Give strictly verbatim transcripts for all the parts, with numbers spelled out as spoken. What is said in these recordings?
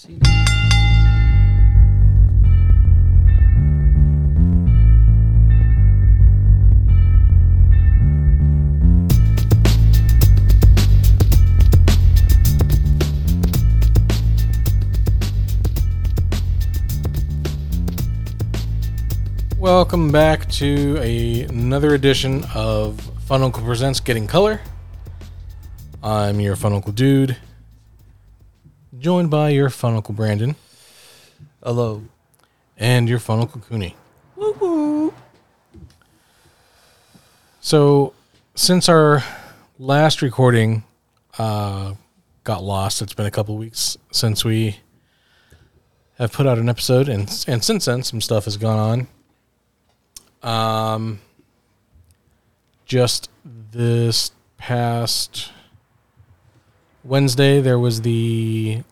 See you next Welcome back to a, another edition of Fun Uncle Presents Getting Color. I'm your Fun Uncle Dude, joined by your Fun Uncle Brandon. Hello. And your Fun Uncle Cooney. Woo woo. So, since our last recording uh, got lost, it's been a couple weeks since we have put out an episode, and and since then, some stuff has gone on. Um, just this past Wednesday, there was the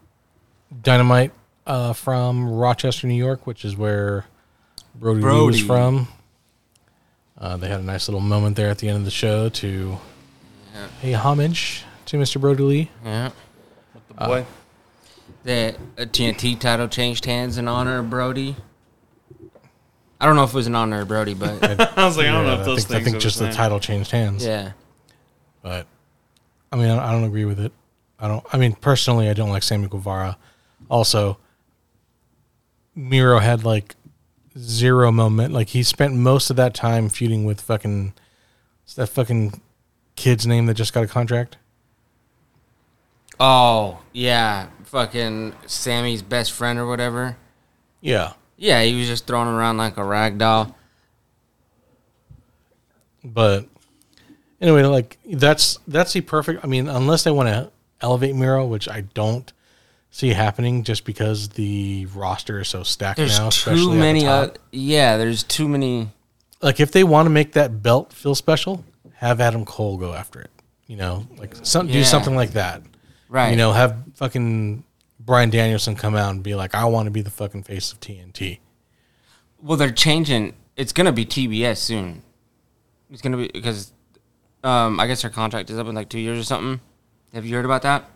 Dynamite uh, from Rochester, New York, which is where Brody, Brody. Lee was from. Uh, they had a nice little moment there at the end of the show to yeah. pay homage to Mister Brody Lee. Yeah. What the uh, boy? The T N T title changed hands in honor of Brody. I don't know if it was an honor of Brody, but... I was like, yeah, I don't know if those I think, things... I think just saying. The title changed hands. Yeah. But, I mean, I don't agree with it. I don't... I mean, personally, I don't like Sammy Guevara. Also, Miro had, like, zero moment. Like, he spent most of that time feuding with fucking... What's that fucking kid's name that just got a contract? Oh, yeah. Fucking Sammy's best friend or whatever. Yeah. Yeah, he was just thrown around like a rag doll. But anyway, like that's that's the perfect. I mean, unless they want to elevate Miro, which I don't see happening, just because the roster is so stacked there's now. Especially too many. At the top. Uh, yeah, there's too many. Like if they want to make that belt feel special, have Adam Cole go after it. You know, like some, yeah. do something like that. Right. You know, have fucking. Brian Danielson come out and be like, I want to be the fucking face of T N T. Well, they're changing. It's going to be T B S soon. It's going to be because um, I guess their contract is up in like two years or something. Have you heard about that?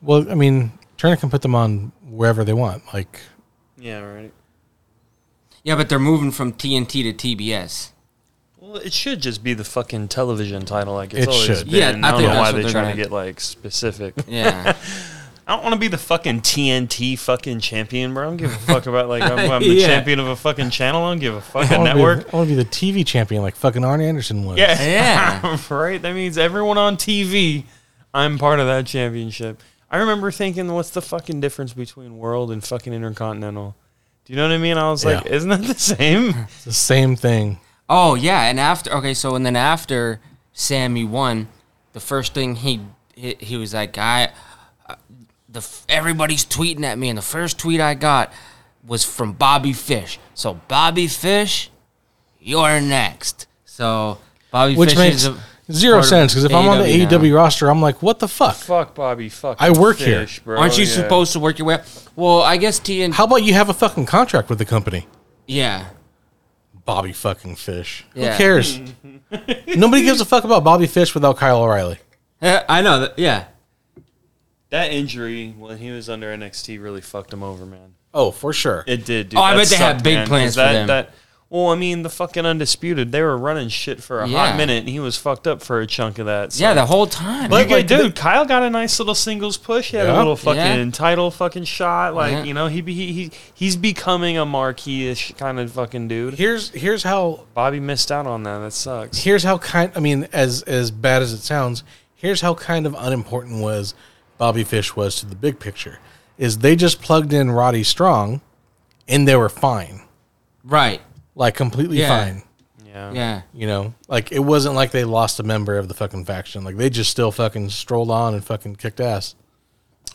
Well, I mean, Turner can put them on wherever they want. Like, yeah, right. Yeah, but they're moving from T N T to T B S. Well, it should just be the fucking television title. Like it's it always should. Been. Yeah, I, I don't think know that's why they're, they're trying to get like specific. Yeah. I don't want to be the fucking T N T fucking champion, bro. I don't give a fuck about, like, I'm, I'm the yeah. champion of a fucking channel. I don't give a fuck a network. Be, I want to be the T V champion like fucking Arn Anderson was. Yeah. yeah. Right? That means everyone on T V, I'm part of that championship. I remember thinking, what's the fucking difference between World and fucking Intercontinental? Do you know what I mean? I was yeah. like, isn't that the same? It's the same thing. Oh, yeah. And after, okay, so, and then after Sammy won, the first thing he, he, he was like, I... I The, everybody's tweeting at me, and the first tweet I got was from Bobby Fish. So, Bobby Fish, you're next. So, Bobby Which Fish is a zero sense because if I'm on the A E W roster, I'm like, what the fuck? Fuck Bobby, fuck. I work Fish, here, bro. Aren't you yeah. supposed to work your way up? Well, I guess T N T. How about you have a fucking contract with the company? Yeah. Bobby fucking Fish. Yeah. Who cares? Nobody gives a fuck about Bobby Fish without Kyle O'Reilly. Yeah, I know. That, yeah. That injury, when he was under N X T, really fucked him over, man. Oh, for sure. It did, dude. Oh, I that bet sucked, they had big man, plans for that, them. That, well, I mean, the fucking Undisputed, they were running shit for a yeah. hot minute, and he was fucked up for a chunk of that. So. Yeah, the whole time. But, like, dude, the- Kyle got a nice little singles push. He had yeah. a little fucking yeah. title fucking shot. Like, yeah. you know, he, he he he's becoming a marquee-ish kind of fucking dude. Here's here's how... Bobby missed out on that. That sucks. Here's how kind... I mean, as as bad as it sounds, here's how kind of unimportant was... Bobby Fish was to the big picture, is they just plugged in Roddy Strong, and they were fine. Right. Like, completely yeah. fine. Yeah. Yeah. You know? Like, it wasn't like they lost a member of the fucking faction. Like, they just still fucking strolled on and fucking kicked ass.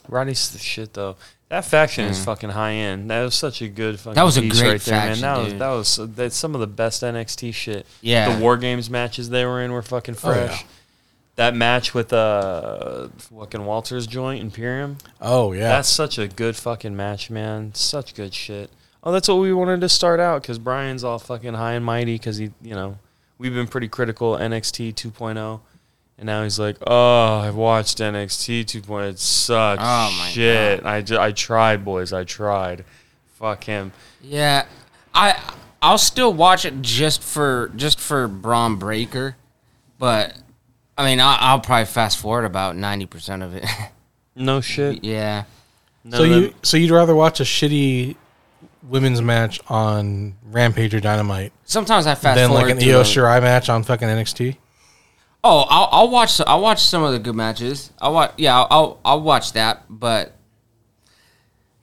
Roddy's the shit, though. That faction mm. is fucking high-end. That was such a good fucking That was a piece great right there, faction, man. That dude. was That was that's some of the best N X T shit. Yeah. The War Games matches they were in were fucking fresh. Oh, yeah. That match with uh, fucking Walter's joint, Imperium. Oh, yeah. That's such a good fucking match, man. Such good shit. Oh, that's what we wanted to start out, because Brian's all fucking high and mighty, because, he, you know, we've been pretty critical N X T two point oh. And now he's like, oh, I watched N X T two point oh. It sucks. Oh, my shit. God. I, just, I tried, boys. I tried. Fuck him. Yeah. I, I'll still watch it just for just for Braun Breaker. But, I mean, I'll, I'll probably fast forward about ninety percent of it. No shit. Yeah. None so you so you'd rather watch a shitty women's match on Rampage or Dynamite? Sometimes I fast than forward than like an Io Shirai match on fucking N X T. Oh, I'll, I'll watch. I'll watch some of the good matches. I watch. Yeah, I'll, I'll I'll watch that. But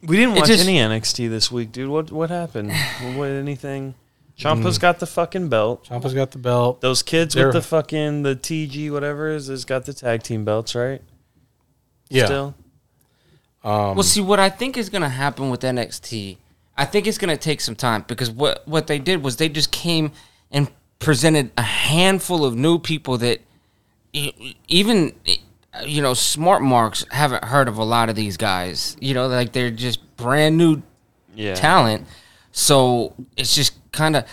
we didn't watch just, any N X T this week, dude. What what happened? What anything? Ciampa's mm. got the fucking belt. Ciampa's got the belt. Those kids They're, with the fucking the T G whatever is has got the tag team belts, right? Yeah. Still? Um, well, see, what I think is going to happen with N X T, I think it's going to take some time because what, what they did was they just came and presented a handful of new people that even, you know, smart marks haven't heard of a lot of these guys. You know, like they're just brand new yeah. talent. So it's just kind of...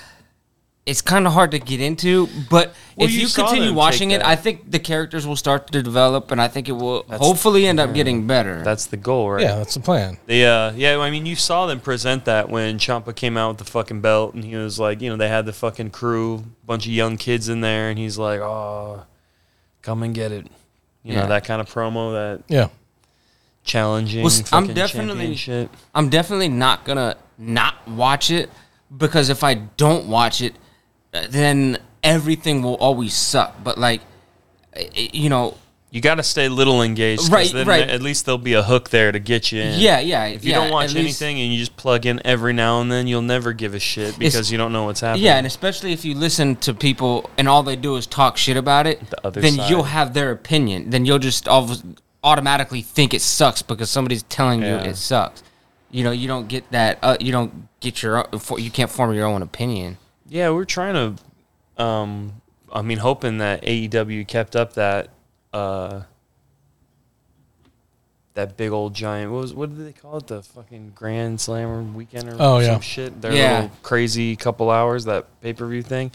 It's kind of hard to get into, but well, if you, you continue watching it, I think the characters will start to develop, and I think it will that's hopefully end up getting better. That's the goal, right? Yeah, that's the plan. The, uh, yeah, I mean, you saw them present that when Ciampa came out with the fucking belt, and he was like, you know, they had the fucking crew, bunch of young kids in there, and he's like, oh, come and get it. You yeah. know, that kind of promo, that yeah. challenging well, fucking I'm definitely, championship. I'm definitely not going to not watch it, because if I don't watch it, then everything will always suck. But, like, you know... You got to stay little engaged. Right, then right. At least there'll be a hook there to get you in. Yeah, yeah. If you yeah, don't watch anything least, and you just plug in every now and then, you'll never give a shit because you don't know what's happening. Yeah, and especially if you listen to people and all they do is talk shit about it, the other then side. You'll have their opinion. Then you'll just automatically think it sucks because somebody's telling yeah. you it sucks. You know, you don't get that... Uh, you don't get your... You can't form your own opinion. Yeah, we're trying to, um, I mean, hoping that A E W kept up that uh, that big old giant. What was what did they call it? The fucking Grand Slammer weekend or oh, some yeah. shit. Their yeah. little crazy couple hours, that pay per view thing.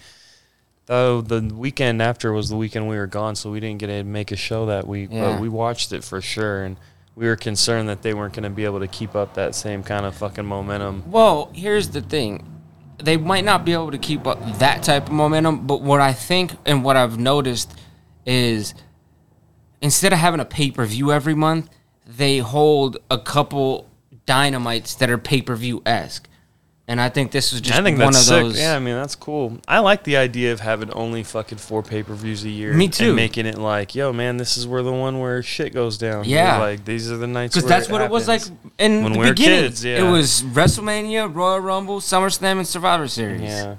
Though the weekend after was the weekend we were gone, so we didn't get to make a show that week. Yeah. But we watched it for sure, and we were concerned that they weren't going to be able to keep up that same kind of fucking momentum. Well, here's the thing. They might not be able to keep up that type of momentum, but what I think and what I've noticed is instead of having a pay-per-view every month, they hold a couple Dynamites that are pay-per-view-esque. And I think this was just I think one that's of those. Sick. Yeah, I mean, that's cool. I like the idea of having only fucking four pay-per-views a year. Me too. And making it like, yo, man, this is where the one where shit goes down. Yeah. Where, like, these are the nights where that's it what happens. It was like in when the we beginning. Were kids, yeah. It was WrestleMania, Royal Rumble, SummerSlam, and Survivor Series. Yeah.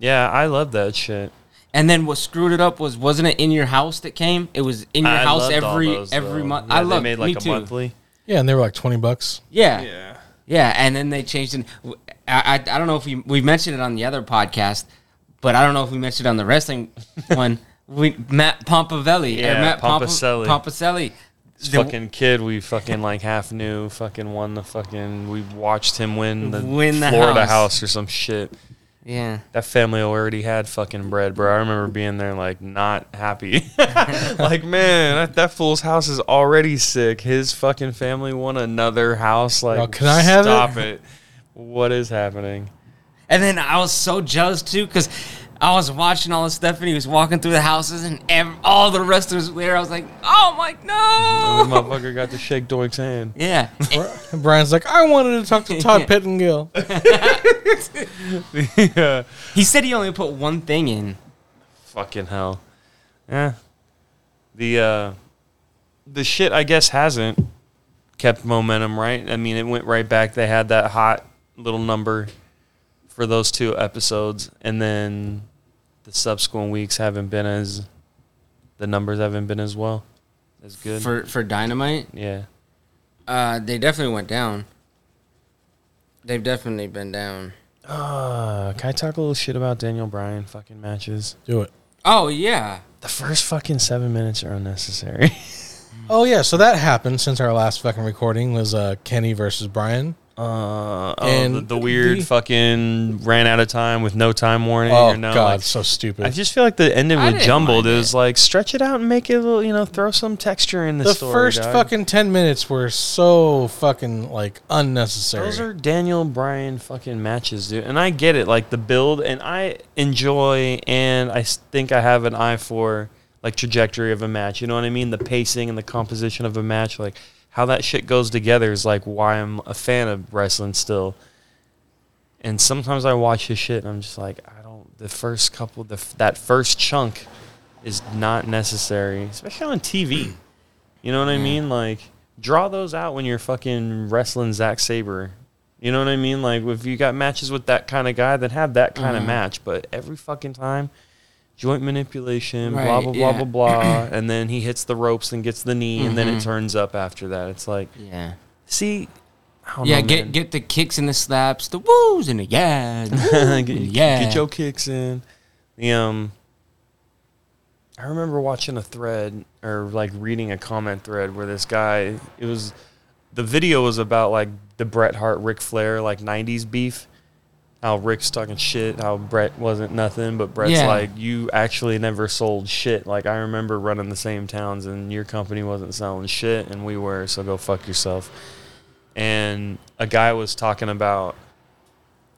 Yeah, I love that shit. And then what screwed it up was, wasn't it In Your House that came? It was In Your I House every those, every month. Yeah, I loved it. They made like me a too. Monthly. Yeah, and they were like twenty bucks. Yeah. Yeah. Yeah, and then they changed it. I, I, I don't know if we, we mentioned it on the other podcast, but I don't know if we mentioned it on the wrestling one. We Matt Pompavelli. Yeah, Matt Pompacelli. Pompacelli. This the, fucking kid we fucking like half knew fucking won the fucking... We watched him win the, win the Florida house. house or some shit. Yeah. That family already had fucking bread, bro. I remember being there like not happy. Like, man, that, that fool's house is already sick. His fucking family won another house. Like, oh, can I have stop it? it. What is happening? And then I was so jealous, too, because I was watching all this stuff, and he was walking through the houses, and every, all the wrestlers were there. I was like, oh, my, no. That motherfucker got to shake Doink's hand. Yeah. And Brian's like, I wanted to talk to Todd Pettengill. Yeah. He said he only put one thing in. Fucking hell. Yeah. The, uh, the shit, I guess, hasn't kept momentum, right? I mean, it went right back. They had that hot little number for those two episodes, and then the subsequent weeks haven't been as the numbers haven't been as well as good for for Dynamite. Yeah, uh, they definitely went down. They've definitely been down. Uh, can I talk a little shit about Daniel Bryan fucking matches? Do it. Oh yeah, the first fucking seven minutes are unnecessary. Oh yeah, so that happened since our last fucking recording was uh, Kenny versus Bryan. Uh, and oh, the, the weird the, fucking ran out of time with no time warning. Oh, or no, God, like, so stupid. I just feel like the ending was jumbled. It was like, stretch it out and make it a little, you know, throw some texture in the, the story. The first dog. fucking ten minutes were so fucking, like, unnecessary. Those are Daniel Bryan fucking matches, dude. And I get it, like, the build, and I enjoy, and I think I have an eye for, like, trajectory of a match. You know what I mean? The pacing and the composition of a match, like... how that shit goes together is, like, why I'm a fan of wrestling still. And sometimes I watch his shit, and I'm just like, I don't... The first couple... The, that first chunk is not necessary, especially on T V. You know what I mean? Like, draw those out when you're fucking wrestling Zack Sabre. You know what I mean? Like, if you got matches with that kind of guy, then have that kind mm-hmm. of match. But every fucking time... joint manipulation, right, blah, blah, yeah. blah, blah, blah. And then he hits the ropes and gets the knee, mm-hmm. and then it turns up after that. It's like, yeah. see, I don't yeah, know, get man. get the kicks and the slaps, the woos and the yeah. The woo, get, yeah. get your kicks in. The, um, I remember watching a thread or, like, reading a comment thread where this guy, it was, the video was about, like, the Bret Hart, Ric Flair, like, nineties beef. How Rick's talking shit, how Brett wasn't nothing, but Brett's yeah. like, you actually never sold shit. Like, I remember running the same towns, and your company wasn't selling shit, and we were, so go fuck yourself. And a guy was talking about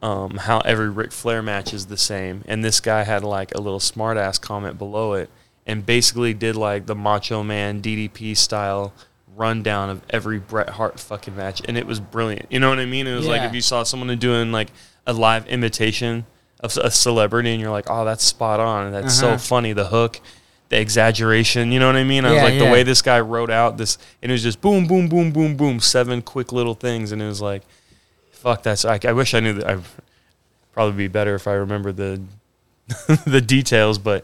um, how every Ric Flair match is the same, and this guy had, like, a little smart-ass comment below it, and basically did, like, the Macho Man D D P-style rundown of every Bret Hart fucking match, and it was brilliant. You know what I mean? It was yeah. like if you saw someone doing, like, a live imitation of a celebrity, and you're like, oh, that's spot on. That's uh-huh. so funny. The hook, the exaggeration, you know what I mean? I yeah, was like, yeah. the way this guy wrote out this, and it was just boom, boom, boom, boom, boom, seven quick little things, and it was like, fuck, that's, I, I wish I knew that. I'd probably be better if I remembered the the details, but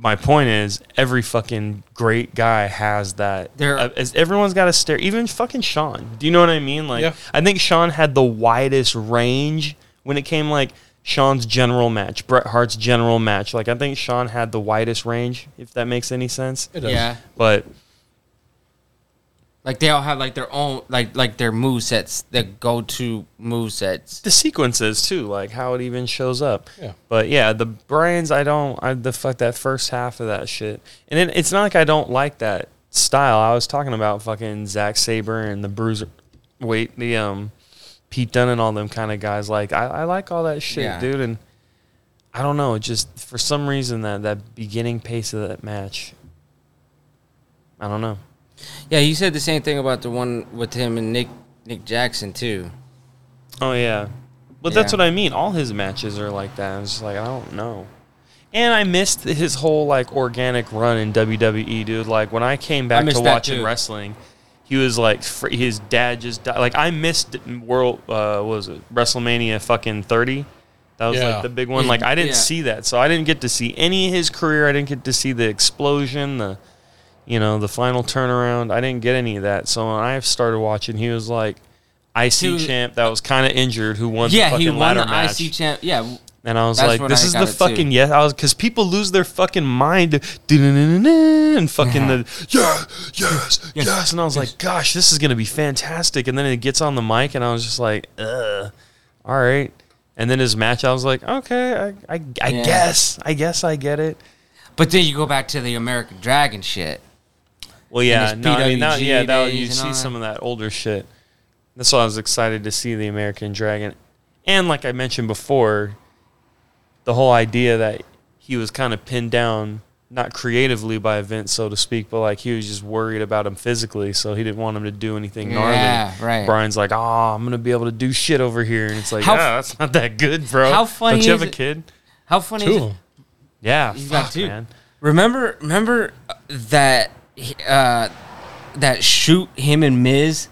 my point is, every fucking great guy has that. There, uh, everyone's got a stare. Even fucking Shawn. Do you know what I mean? Like, yeah. I think Shawn had the widest range when it came, like, Shawn's general match, Bret Hart's general match. Like, I think Shawn had the widest range, if that makes any sense. It does. Yeah. But... like, they all have, like, their own, like, like their movesets, their go-to movesets. The sequences, too, like, how it even shows up. Yeah. But, yeah, the Bryans, I don't, I the fuck that first half of that shit. And it, it's not like I don't like that style. I was talking about fucking Zack Sabre and the Bruiser, wait, the um, Pete Dunne and all them kind of guys. Like, I, I like all that shit, yeah. dude. And I don't know, just for some reason, that, that beginning pace of that match, I don't know. Yeah, you said the same thing about the one with him and Nick Nick Jackson, too. Oh, yeah. But yeah. that's what I mean. All his matches are like that. I'm just like, I don't know. And I missed his whole, like, organic run in W W E, dude. Like, when I came back I to watching too. wrestling, he was like, fr- his dad just died. Like, I missed World, uh, what was it, WrestleMania fucking thirty. That was, yeah. like, the big one. Like, I didn't yeah. see that. So I didn't get to see any of his career. I didn't get to see the explosion, the... you know, the final turnaround. I didn't get any of that. So when I started watching, he was like I C Dude. champ that was kind of injured who won yeah, the fucking ladder match. Yeah, he won the match. I C champ. Yeah. And I was that's like, this I is the fucking, too. yeah, I was, because people lose their fucking mind and fucking yeah. the, yeah, yes, yes, yes. And I was yes. like, gosh, this is going to be fantastic. And then it gets on the mic and I was just like, ugh, all right. And then his match, I was like, okay, I, I, I yeah. guess, I guess I get it. But then you go back to the American Dragon shit. Well, yeah, no, I mean, that, yeah, that, you see some of that older shit. That's why I was excited to see the American Dragon. And like I mentioned before, the whole idea that he was kind of pinned down, not creatively by Vince, so to speak, but like he was just worried about him physically, so he didn't want him to do anything gnarly. Yeah, right. Brian's like, oh, I'm going to be able to do shit over here. And it's like, yeah, oh, that's not that good, bro. How funny is it? Don't you have a kid? How funny is it? Yeah, fuck, man. Remember, remember that... Uh, that shoot him and Miz,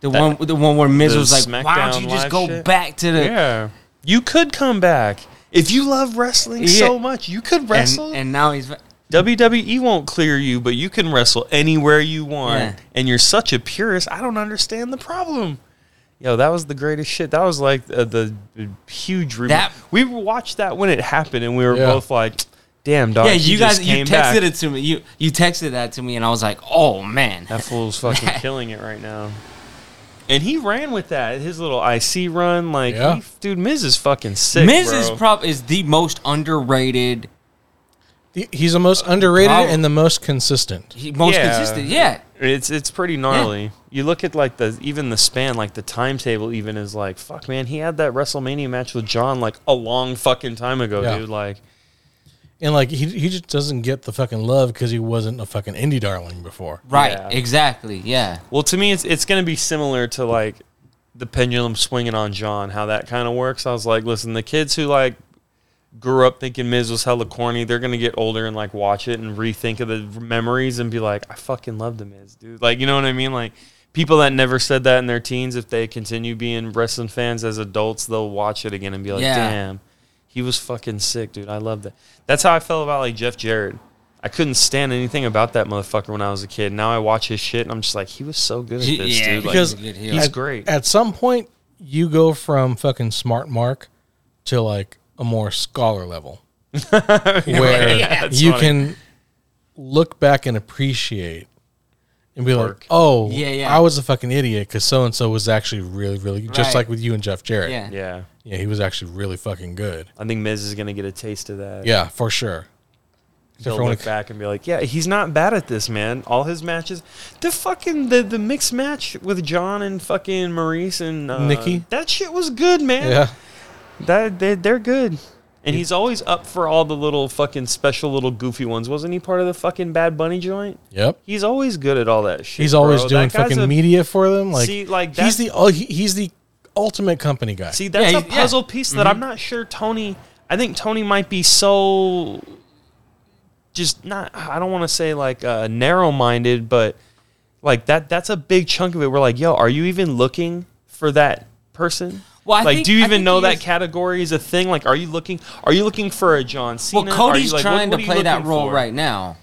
the that, one, the one where Miz was like, SmackDown, "Why don't you just go shit? back to the?" Yeah, you could come back if you love wrestling yeah. so much. You could wrestle, and, and now he's W W E won't clear you, but you can wrestle anywhere you want. Yeah. And you're such a purist. I don't understand the problem. Yo, that was the greatest shit. That was like uh, the huge rumor. That, we watched that when it happened, and we were yeah. both like. Damn, dog. Yeah, you guys, just came you texted back. it to me. You you texted that to me, and I was like, oh, man. That fool's fucking killing it right now. And he ran with that, his little I C run. Like, yeah. he, dude, Miz is fucking sick. Miz bro. is prob- is the most underrated. The, he's the most underrated uh, and the most consistent. He, most yeah. consistent, yeah. It's it's pretty gnarly. Yeah. You look at like the even the span, like the timetable, even is like fuck, man. He had that WrestleMania match with John like a long fucking time ago, yeah. dude. Like, and like he he just doesn't get the fucking love because he wasn't a fucking indie darling before. Right, yeah. exactly, yeah. Well, to me, it's it's gonna be similar to like the pendulum swinging on John, how that kind of works. I was like, listen, the kids who like grew up thinking Miz was hella corny, they're going to get older and, like, watch it and rethink of the memories and be like, I fucking love the Miz, dude. Like, you know what I mean? Like, people that never said that in their teens, if they continue being wrestling fans as adults, they'll watch it again and be like, yeah. damn, he was fucking sick, dude. I love that. That's how I felt about, like, Jeff Jarrett. I couldn't stand anything about that motherfucker when I was a kid. Now I watch his shit, and I'm just like, he was so good at this, yeah, dude. Because like, he's at, great. At some point, you go from fucking smart mark to, like, a more scholar level where yeah, you funny. can look back and appreciate and be Work. like, oh, yeah, yeah. I was a fucking idiot because so-and-so was actually really, really, just right. like with you and Jeff Jarrett. Yeah. yeah. Yeah, he was actually really fucking good. I think Miz is going to get a taste of that. Yeah, for sure. They'll look c- back and be like, yeah, he's not bad at this, man. All his matches. The fucking, the, the mixed match with John and fucking Maurice and uh, Nikki. That shit was good, man. Yeah. That they, they're good, and he's always up for all the little fucking special little goofy ones. Wasn't he part of the fucking Bad Bunny joint? Yep. He's always good at all that shit. He's always bro. doing fucking a, media for them. Like, see, like he's the oh, he, he's the ultimate company guy. See, that's yeah, a puzzle yeah. piece that mm-hmm. I'm not sure Tony. I think Tony might be so just not. I don't want to say like uh, narrow-minded, but like that. That's a big chunk of it. We're like, yo, are you even looking for that person? Well, I like, think, do you even know that is, category is a thing? Like, are you looking? Are you looking for a John Cena? Well, Cody's like, trying what, what to play that role for? right now.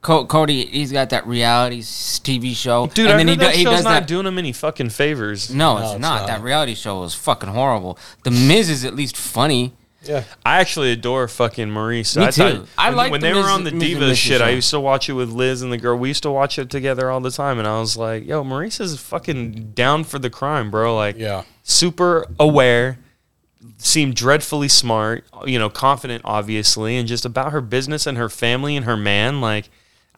Co- Cody, he's got that reality T V show, dude. And I then he, that do, he does not that. doing him any fucking favors. No, no it's, it's not. not. That reality show is fucking horrible. The Miz is at least funny. Yeah, I actually adore fucking Maurice. Me I thought, too. When, I like when the they Miz, were on the Miz Divas shit. Show. I used to watch it with Liz and the girl. We used to watch it together all the time, and I was like, "Yo, Maurice is fucking down for the crime, bro." Like, yeah. super aware, seemed dreadfully smart, you know, confident, obviously, and just about her business and her family and her man. Like,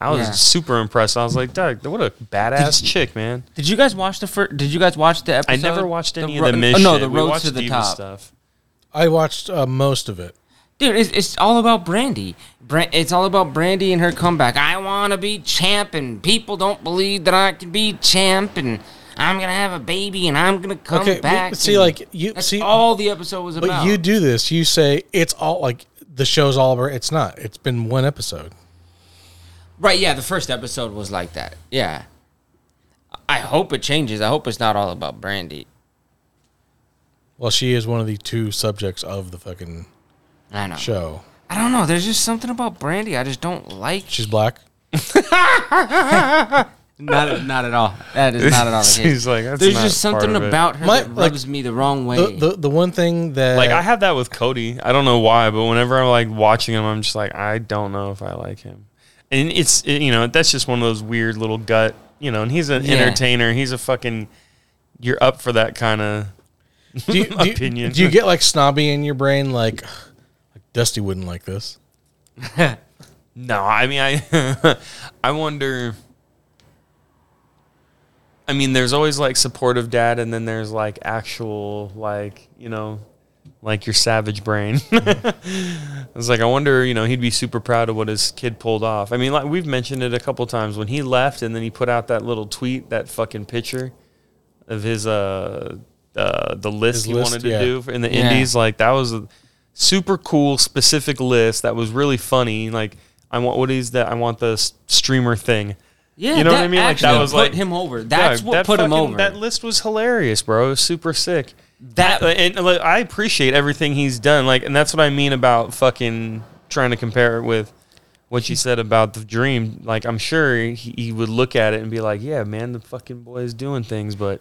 I was yeah. super impressed. I was like, "Doug, what a badass you, chick, man!" Did you guys watch the first? Did you guys watch the episode? I never watched any the ro- of the mission. Oh, no, the road to the Divas top stuff. I watched uh, most of it. Dude, it's, it's all about Brandy. Bra- it's all about Brandy and her comeback. I want to be champ, and people don't believe that I can be champ, and I'm going to have a baby, and I'm going to come okay, back. See, like, you, that's see, all the episode was about. But you do this. You say it's all, like, the show's all over. It's not. It's been one episode. Right, yeah, the first episode was like that. Yeah. I hope it changes. I hope it's not all about Brandy. Well, she is one of the two subjects of the fucking I know. show. I don't know. There's just something about Brandy I just don't like. She's black. not, not at all. That is not at all the case. She's like, that's There's not just something about her My, that rubs like, me the wrong way. The, the the one thing that like I have that with Cody. I don't know why, but whenever I'm like watching him, I'm just like, I don't know if I like him. And it's it, you know that's just one of those weird little gut. You know, and he's an yeah. entertainer. He's a fucking. You're up for that kind of. Do you, do, you, do you get like snobby in your brain? Like, like Dusty wouldn't like this. No, I mean, I, I wonder. I mean, there's always like supportive dad, and then there's like actual, like you know, like your savage brain. Mm-hmm. I was like, I wonder, you know, he'd be super proud of what his kid pulled off. I mean, like we've mentioned it a couple times when he left, and then he put out that little tweet, that fucking picture of his uh. Uh, the list His he list, wanted to yeah. do in the yeah. indies, like that was a super cool, specific list that was really funny. Like, I want what is that? I want the streamer thing. Yeah, you know what I mean. Like that was put like him over. That's yeah, what that put fucking, him over. That list was hilarious, bro. It was super sick. That and, and like, I appreciate everything he's done. Like, and that's what I mean about fucking trying to compare it with what you said about the dream. Like, I'm sure he, he would look at it and be like, "Yeah, man, the fucking boy is doing things," but.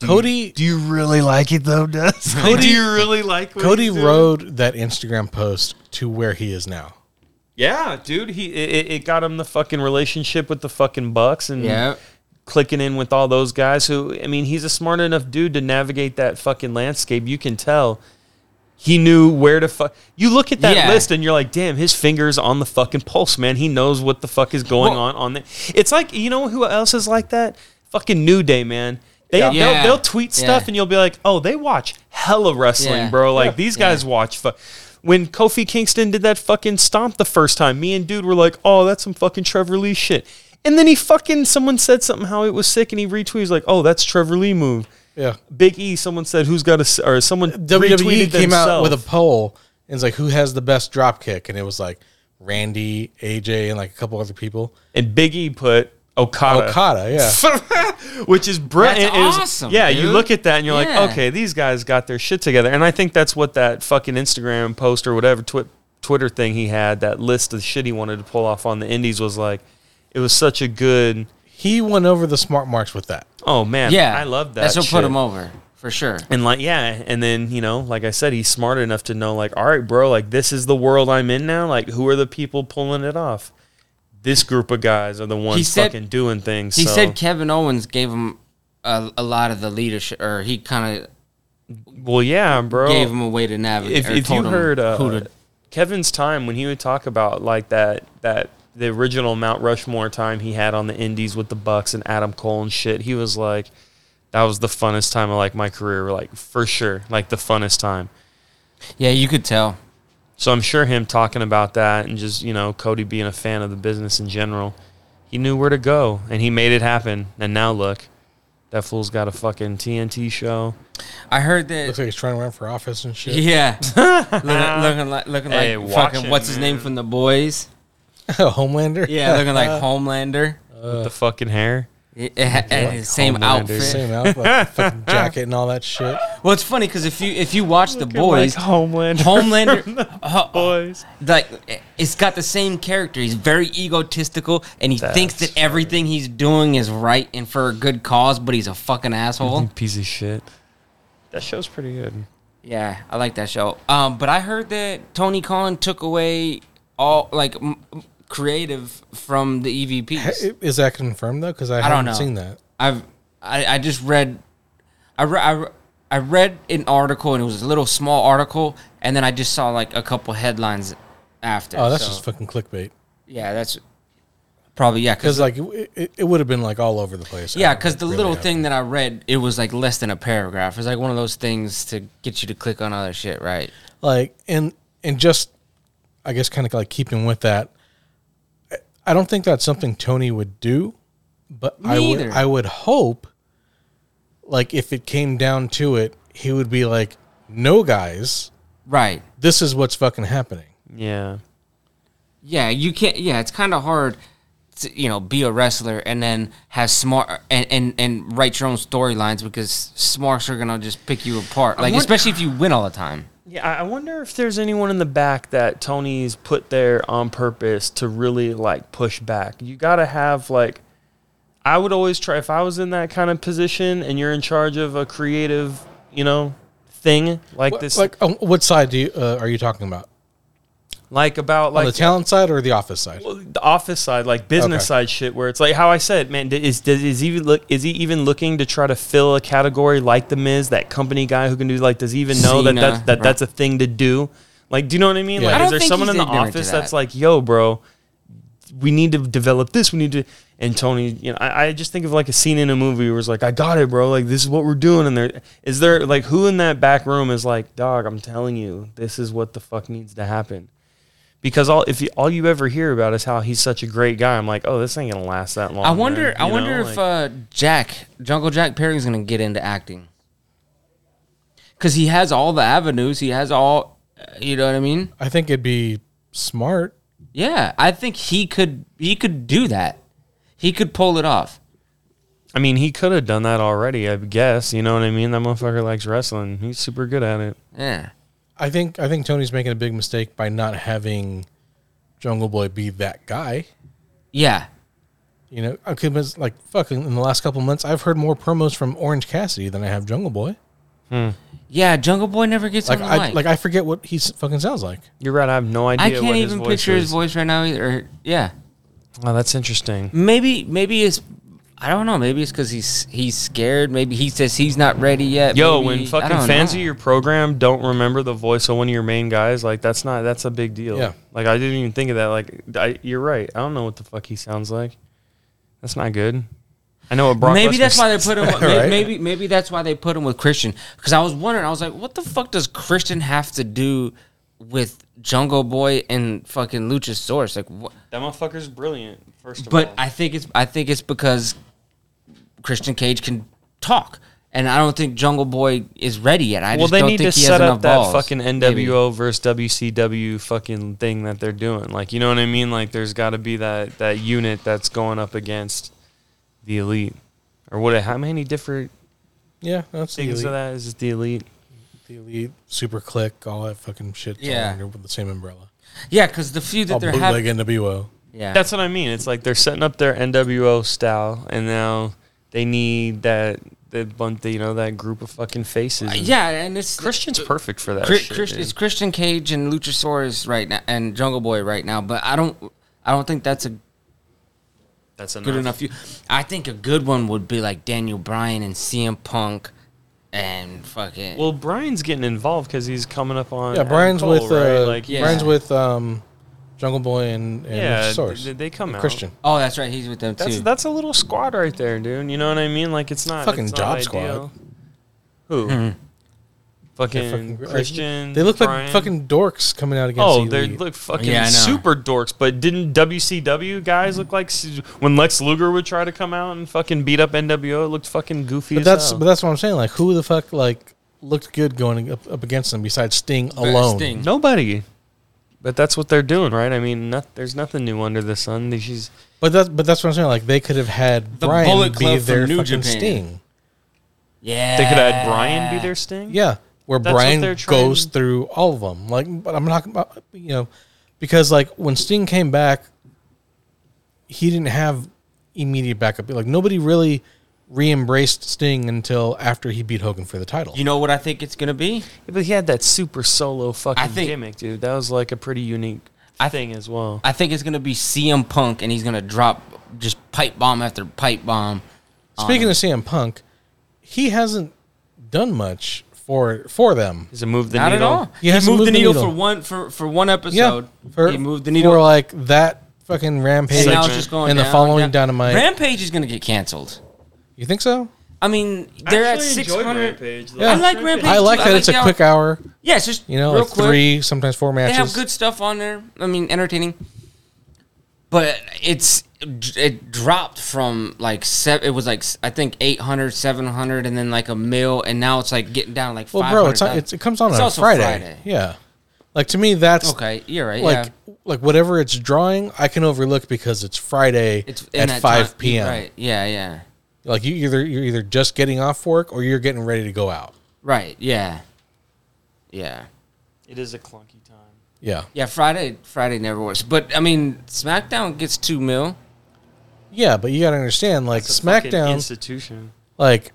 Do Cody, you, do you really like it though, Dust? Cody, do you really like what Cody rode that Instagram post to where he is now? Yeah, dude, he it, it got him the fucking relationship with the fucking Bucks and yeah. clicking in with all those guys who, I mean, he's a smart enough dude to navigate that fucking landscape. You can tell he knew where to fuck. You look at that yeah. list and you're like, damn, his finger's on the fucking pulse, man. He knows what the fuck is going well, on on there. It's like, you know who else is like that? Fucking New Day, man. They, yeah. they'll, they'll tweet stuff yeah. and you'll be like, oh, they watch hella wrestling, yeah. bro. Like, yeah. these guys yeah. watch fuck. When Kofi Kingston did that fucking stomp the first time, me and dude were like, oh, that's some fucking Trevor Lee shit. And then he fucking, someone said something how it was sick, and he retweeted like, oh, that's Trevor Lee move. Yeah. Big E, someone said who's got a, or someone W W E retweeted came themselves. Out with a poll, and it's like, who has the best drop kick? And it was like Randy, A J, and like a couple other people. And Big E put Okada. Okada, yeah. Which is brilliant. That's awesome, yeah, dude. You look at that and you're yeah. like, okay, these guys got their shit together. And I think that's what that fucking Instagram post or whatever twi- Twitter thing he had, that list of shit he wanted to pull off on the indies was like, it was such a good... He went over the smart marks with that. Oh, man. Yeah. I love that. That's what shit. Put him over, for sure. And like, yeah. And then, you know, like I said, he's smart enough to know, like, all right, bro, like, this is the world I'm in now. Like, who are the people pulling it off? This group of guys are the ones said, fucking doing things. He so. said Kevin Owens gave him a, a lot of the leadership, or he kind of... Well, yeah, bro. Gave him a way to navigate. If, if you heard uh, who to, Kevin's time when he would talk about, like, that that... the original Mount Rushmore time he had on the indies with the Bucks and Adam Cole and shit, he was like, that was the funnest time of like my career, like for sure, like the funnest time. Yeah, you could tell. So I'm sure him talking about that and just, you know, Cody being a fan of the business in general, he knew where to go and he made it happen. And now look, that fool's got a fucking T N T show. I heard that. Looks like he's trying to run for office and shit. Yeah. looking, looking like, looking hey, like fucking, him, what's his man. name from The Boys? Homelander? Yeah, looking like uh, Homelander. Uh, with the fucking hair. It, it, it, it, like same Homelander. outfit. Same outfit. Fucking jacket and all that shit. Well, it's funny because if you if you watch looking The Boys. Like Homelander. Homelander. The uh, Boys. Like, it's got the same character. He's very egotistical, and he That's thinks that everything funny. he's doing is right and for a good cause, but he's a fucking asshole. Piece of shit. That show's pretty good. Yeah, I like that show. Um, But I heard that Tony Khan took away all, like... M- creative from the E V Ps. Is that confirmed though? Because I, I haven't don't know. seen that. I've I, I just read I, re, I, I read an article and it was a little small article and then I just saw like a couple headlines after. Oh, that's so, just fucking clickbait. Yeah, that's probably yeah. Because like it, it, it would have been like all over the place. Yeah, because the really little happened. thing that I read, it was like less than a paragraph. It was like one of those things to get you to click on other shit, right? Like and and just I guess kind of like keeping with that. I don't think that's something Tony would do, but I would, I would hope, like, if it came down to it, he would be like, no, guys. Right. This is what's fucking happening. Yeah. Yeah, you can't, yeah, it's kind of hard to, you know, be a wrestler and then have smart, and, and, and write your own storylines because smarts are going to just pick you apart, like, wonder- especially if you win all the time. Yeah, I wonder if there's anyone in the back that Tony's put there on purpose to really, like, push back. You got to have, like, I would always try, if I was in that kind of position and you're in charge of a creative, you know, thing like what, this. Like, um, what side do you, uh, are you talking about? Like about, like. On the talent side or the office side? Well, the office side, like business okay. side shit where it's like how I said, man, is does, is he look is he even looking to try to fill a category like The Miz, that company guy who can do, like, does he even know Cena, that, that's, that right. that's a thing to do? Like, do you know what I mean? Yeah. Like, I don't is there think someone in the office that. that's like, yo, bro, we need to develop this, we need to, and Tony, you know, I, I just think of like a scene in a movie where it's like, I got it, bro, like, this is what we're doing, and there, is there, like, who in that back room is like, dog, I'm telling you, this is what the fuck needs to happen. Because all if you, all you ever hear about is how he's such a great guy. I'm like, oh, this ain't gonna last that long. I wonder. I know, wonder like, if uh, Jack Jungle Jack Perry's gonna get into acting because he has all the avenues. He has all, you know what I mean. I think it'd be smart. Yeah, I think he could. He could do that. He could pull it off. I mean, he could have done that already. I guess you know what I mean. That motherfucker likes wrestling. He's super good at it. Yeah. I think I think Tony's making a big mistake by not having Jungle Boy be that guy. Yeah, you know, okay, but like fucking in the last couple months, I've heard more promos from Orange Cassidy than I have Jungle Boy. Hmm. Yeah, Jungle Boy never gets like on the I, mic. Like I forget what he fucking sounds like. You're right. I have no idea. I can't what his even voice picture is. his voice right now either. Yeah. Oh, that's interesting. Maybe maybe it's I don't know. Maybe it's because he's he's scared. Maybe he says he's not ready yet. Yo, maybe. When fucking fans know. of your program don't remember the voice of one of your main guys, like that's not that's a big deal. Yeah. Like I didn't even think of that. Like I, you're right. I don't know what the fuck he sounds like. That's not good. I know what Brock. Maybe that's why they put him. Right? Maybe maybe that's why they put him with Christian. Because I was wondering. I was like, what the fuck does Christian have to do with Jungle Boy and fucking Luchasaurus? Like what? That motherfucker's brilliant. First of but all, but I think it's I think it's because Christian Cage can talk, and I don't think Jungle Boy is ready yet. I well, just they don't need think to he set has up that balls. Fucking N W O Maybe. Versus W C W fucking thing that they're doing. Like, you know what I mean? Like, there's got to be that that unit that's going up against the Elite, or what? How many different yeah that's things of that is it the Elite, the Elite, Super Click, all that fucking shit? Yeah, under the same umbrella. Yeah, because the feud that all they're having, like N W O. Yeah, that's what I mean. It's like they're setting up their N W O style, and now they need that, that bunch, you know, that group of fucking faces. Uh, yeah, and it's Christian's the, perfect for that. Chris, shit, Chris, it's Christian Cage and Luchasaurus right now, and Jungle Boy right now. But I don't, I don't think that's a that's enough. good enough. View. I think a good one would be like Daniel Bryan and C M Punk. And fucking well, Brian's getting involved because he's coming up on yeah. Brian's Adam Cole, with uh, right? like yeah. Brian's with um. Jungle Boy and, and yeah, Source. They, they come out. Christian. Oh, that's right. He's with them, too. That's, that's a little squad right there, dude. You know what I mean? Like, it's not fucking it's job not squad. Ideal. Who? Mm-hmm. Fucking, fucking Christian. They look Brian. Like fucking dorks coming out against. Oh, the they look fucking yeah, super dorks. But didn't W C W guys mm-hmm. look like when Lex Luger would try to come out and fucking beat up N W O? It looked fucking goofy. But as that's hell. But that's what I'm saying. Like, who the fuck like looked good going up, up against them besides Sting alone? Sting. Nobody. But that's what they're doing, right? I mean, not, there's nothing new under the sun. She's, but that's but that's what I'm saying. Like they could have had the Brian Bullet Club be their New fucking Japan. Sting. Yeah, they could have had Brian be their Sting. Yeah, where that's Brian goes through all of them. Like, but I'm not about you know because like when Sting came back, he didn't have immediate backup. Like nobody really re-embraced Sting until after he beat Hogan for the title. You know what I think it's going to be? Yeah, but he had that super solo fucking think, gimmick, dude. That was like a pretty unique I thing as well. I think it's going to be C M Punk, and he's going to drop just pipe bomb after pipe bomb. Speaking um, of C M Punk, he hasn't done much for for them. Has it moved the Not needle? Not at all. He, he moved the needle, needle for one for, for one episode. Yeah, for, he moved the needle. For like that fucking Rampage and, just going and down, the following down. Dynamite. Rampage is going to get canceled. You think so? I mean, they're I at six hundred. Yeah. I like Rampage. I like that I like it's a quick hour. Yeah, it's just you know, real like quick. Three, sometimes four matches. They have good stuff on there. I mean, entertaining. But it's it dropped from like seven. It was like I think eight hundred, seven hundred, and then like a mil, and now it's like getting down like. Well, five hundred bro, it's, it comes on it's on Friday. Friday. Yeah, like to me that's okay. You're right. Like yeah. like whatever it's drawing, I can overlook because it's Friday it's at five p.m. Right. Yeah. Yeah. Like you either you're either just getting off work or you're getting ready to go out. Right. Yeah. Yeah. It is a clunky time. Yeah. Yeah. Friday. Friday never works. But I mean, SmackDown gets two mil. Yeah, but you gotta understand, like that's a SmackDown institution. Like,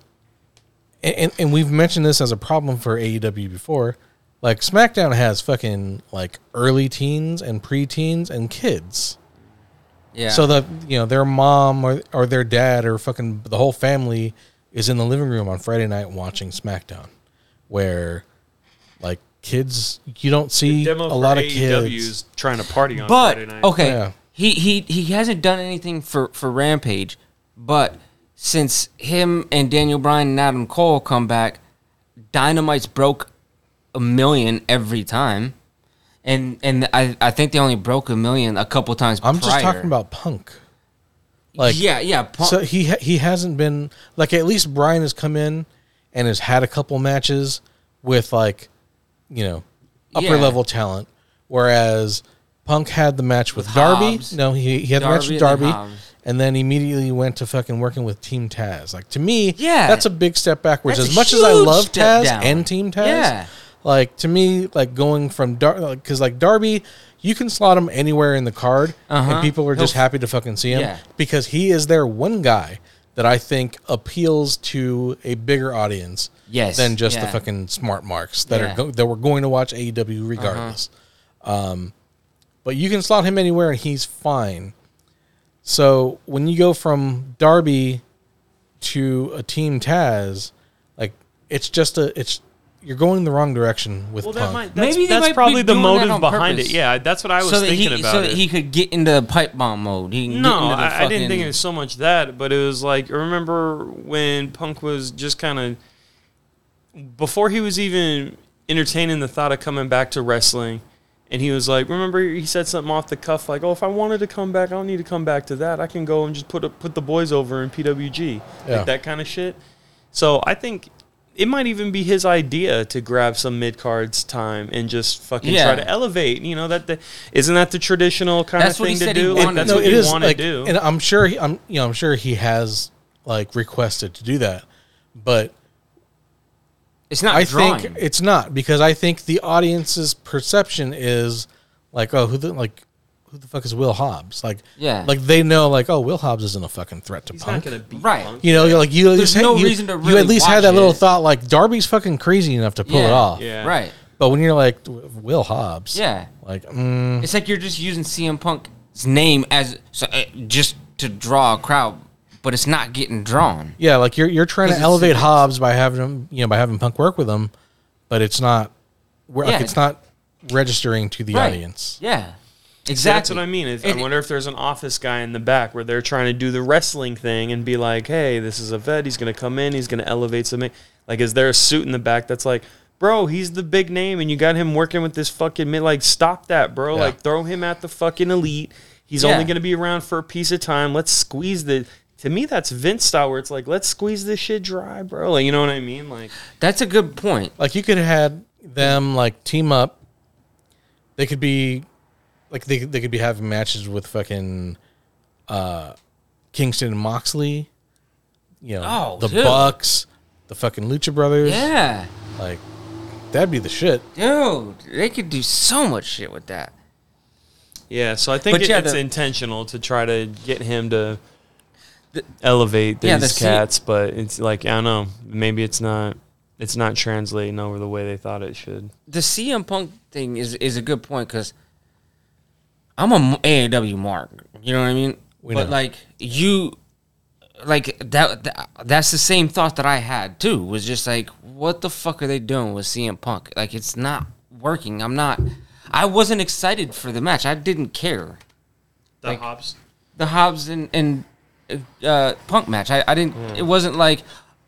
and and we've mentioned this as a problem for A E W before. Like SmackDown has fucking like early teens and preteens and kids. Yeah. So the you know their mom or or their dad or fucking the whole family is in the living room on Friday night watching SmackDown, where like kids you don't see a lot of kids trying to party on but, Friday night. Okay, yeah. he he he hasn't done anything for, for Rampage, but since him and Daniel Bryan and Adam Cole come back, Dynamite's broke a million every time. And and I, I think they only broke a million a couple times I'm prior. Just talking about Punk. Like yeah, yeah. Punk. So he he hasn't been like at least Brian has come in and has had a couple matches with like you know upper yeah. level talent, whereas Punk had the match with, with Darby. Hobbs. No, he he had Darby the match with Darby, and then, and then immediately went to fucking working with Team Taz. Like to me, yeah. that's a big step backwards. That's as much as I love Taz down. And Team Taz. Yeah. Like, to me, like, going from... Dar- because, like, Darby, you can slot him anywhere in the card, uh-huh. and people are just happy to fucking see him. Yeah. Because he is their one guy that I think appeals to a bigger audience yes. than just yeah. the fucking smart marks that yeah. are go- that were going to watch A E W regardless. Uh-huh. Um, but you can slot him anywhere, and he's fine. So, when you go from Darby to a Team Taz, like it's just a it's you're going in the wrong direction with well, Punk. That might, that's, Maybe that's probably the motive that behind purpose. It. Yeah, that's what I was so thinking he, about. So it. that he could get into pipe bomb mode. He can no, get into the I, fucking... I didn't think it was so much that, but it was like, remember when Punk was just kind of, before he was even entertaining the thought of coming back to wrestling, and he was like, remember he said something off the cuff like, oh, if I wanted to come back, I don't need to come back to that. I can go and just put a, put the boys over in P W G. Yeah. Like that kind of shit. So I think... It might even be his idea to grab some mid-cards time and just fucking yeah. try to elevate. You know that the, isn't that the traditional kind that's of thing to do? Like, that's no, what he wanted like, to do. And I'm sure he, I'm you know I'm sure he has like requested to do that, but it's not. I drawing. think it's not because I think the audience's perception is like, oh, who the like. Who the fuck is Will Hobbs? Like, yeah. like they know, like, oh, Will Hobbs isn't a fucking threat to He's Punk. He's not gonna beat right. Punk. You know, you're like you. There's no you, reason to really. You at least had that it. little thought, like Darby's fucking crazy enough to pull yeah. it off, yeah. right? But when you're like Will Hobbs, yeah, like mm. it's like you're just using C M Punk's name as so, uh, just to draw a crowd, but it's not getting drawn. Yeah, like you're you're trying to elevate Hobbs by having him, you know, by having Punk work with him, but it's not, yeah. like, it's not registering to the right. audience. Yeah. Exactly. So that's what I mean. I it, wonder if there's an office guy in the back where they're trying to do the wrestling thing and be like, hey, this is a vet. He's going to come in. He's going to elevate something. Like, is there a suit in the back that's like, bro, he's the big name, and you got him working with this fucking mid. Like, stop that, bro. Yeah. Like, throw him at the fucking elite. He's yeah. only going to be around for a piece of time. Let's squeeze the... To me, that's Vince style where it's like, let's squeeze this shit dry, bro. Like, you know what I mean? Like, that's a good point. Like, you could have had them, like, team up. They could be... Like, they they could be having matches with fucking uh, Kingston and Moxley, you know, oh, the dude. Bucks, the fucking Lucha Brothers. Yeah. Like, that'd be the shit. Dude, they could do so much shit with that. Yeah, so I think it, yeah, it's the, intentional to try to get him to the, elevate these yeah, the cats, seat. But it's like, I don't know, maybe it's not. It's not translating over the way they thought it should. The C M Punk thing is, is a good point, because... I'm a A E W mark, you know what I mean? We but, know. like, you, like, that, that. that's the same thought that I had, too, was just like, what the fuck are they doing with C M Punk? Like, it's not working. I'm not, I wasn't excited for the match. I didn't care. The like, Hobbs? The Hobbs and, and uh, Punk match. I, I didn't, mm. it wasn't like,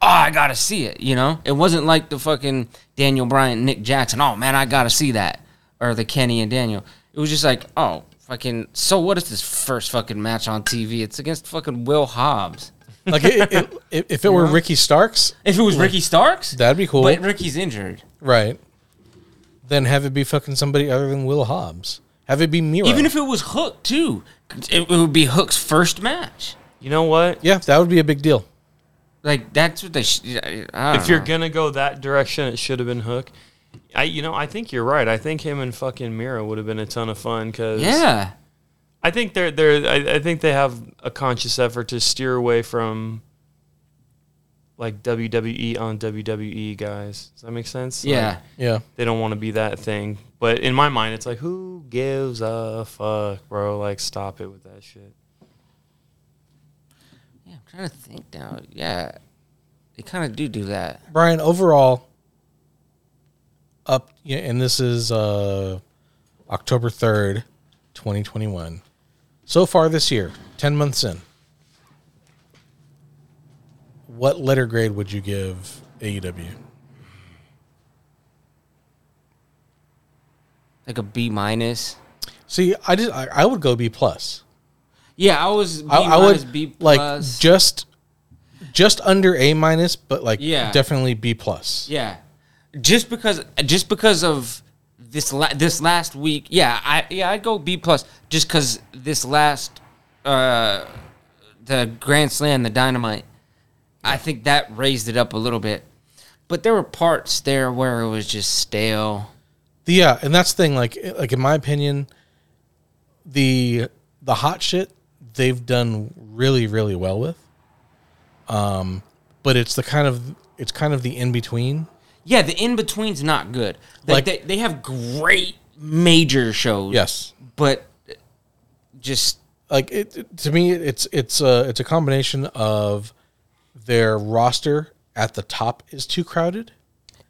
oh, I got to see it, you know? It wasn't like the fucking Daniel Bryan, Nick Jackson, oh, man, I got to see that. Or the Kenny and Daniel. It was just like, oh. Fucking, so what is this first fucking match on T V? It's against fucking Will Hobbs. Like, it, it, it, if it were Ricky Starks? If it was Ricky Starks? That'd be cool. But Ricky's injured. Right. Then have it be fucking somebody other than Will Hobbs. Have it be Miro. Even if it was Hook, too. It, it would be Hook's first match. You know what? Yeah, that would be a big deal. Like, that's what they... Sh- if you're going to go that direction, it should have been Hook. I you know I think you're right. I think him and fucking Miro would have been a ton of fun because yeah, I think they're they're I, I think they have a conscious effort to steer away from like W W E on W W E guys. Does that make sense? Yeah, like, yeah. They don't want to be that thing. But in my mind, it's like, who gives a fuck, bro? Like, stop it with that shit. Yeah, I'm trying to think now. Yeah, they kind of do do that. Brian, overall. Up yeah, and this is uh, October third, twenty twenty-one. So far this year, ten months in, what letter grade would you give A E W? Like a B minus? See, I did. I, I would go B plus. Yeah, I was B I, minus, I would, B plus. Like just, just under A minus, but like yeah. definitely B plus. Yeah. Just because, just because of this la- this last week, yeah, I yeah I'd go B plus. Just because this last, uh, the Grand Slam, the Dynamite, I think that raised it up a little bit. But there were parts there where it was just stale. Yeah, and that's the thing. Like, like in my opinion, the the hot shit they've done really really well with. Um, but it's the kind of it's kind of the in between. Yeah, the in-between's not good. They, like, they, they have great major shows. Yes. But just... Like, it, to me, it's it's a, it's a combination of their roster at the top is too crowded.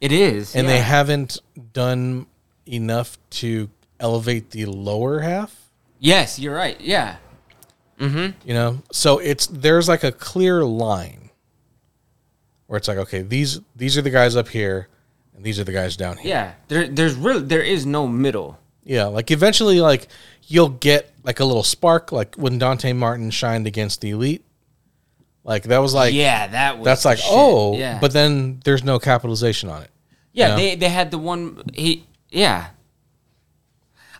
It is. And yeah. they haven't done enough to elevate the lower half. Yes, you're right. Yeah. Mm-hmm. You know, so it's there's like a clear line where it's like, okay, these these are the guys up here and these are the guys down here. Yeah. There there's really there is no middle. Yeah, like eventually like you'll get like a little spark, like when Dante Martin shined against the Elite. Like that was like yeah, that was that's like shit. oh, yeah. But then there's no capitalization on it. Yeah, you know? they they had the one he yeah.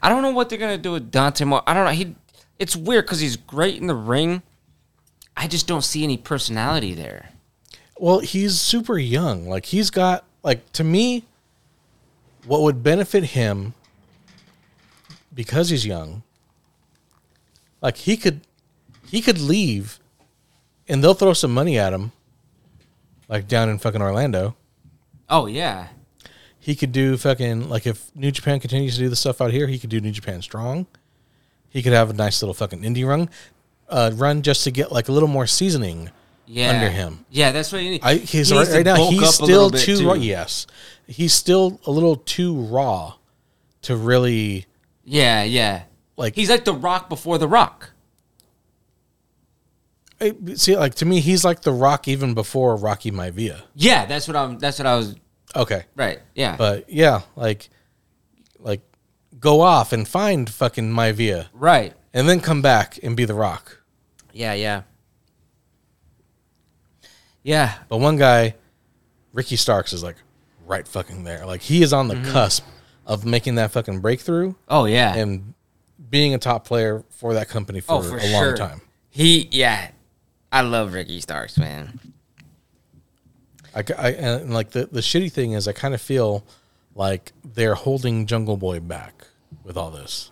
I don't know what they're gonna do with Dante Martin. I don't know. He it's weird because he's great in the ring. I just don't see any personality there. Well, he's super young. Like he's got like to me, what would benefit him because he's young. Like he could, he could leave. And they'll throw some money at him, like down in fucking Orlando. Oh, yeah. He could do fucking, like if New Japan continues to do the stuff out here, he could do New Japan Strong. He could have a nice little fucking indie run, uh, run just to get like a little more seasoning yeah. under him. Yeah, that's what you need. I, he's he right, right now, he's still too, too raw. Yes. He's still a little too raw to really. Yeah, yeah. Like he's like The Rock before The Rock. See, like to me, he's like The Rock even before Rocky Maivia. Yeah, that's what I'm. That's what I was. Okay, right. Yeah, but yeah, like, like, go off and find fucking Maivia, right, and then come back and be The Rock. Yeah, yeah, yeah. But one guy, Ricky Starks, is like right fucking there. Like he is on the mm-hmm. cusp of making that fucking breakthrough. Oh yeah, and being a top player for that company for, oh, for a sure. long time. He yeah. I love Ricky Starks, man. I, I and like the, the shitty thing is I kind of feel like they're holding Jungle Boy back with all this.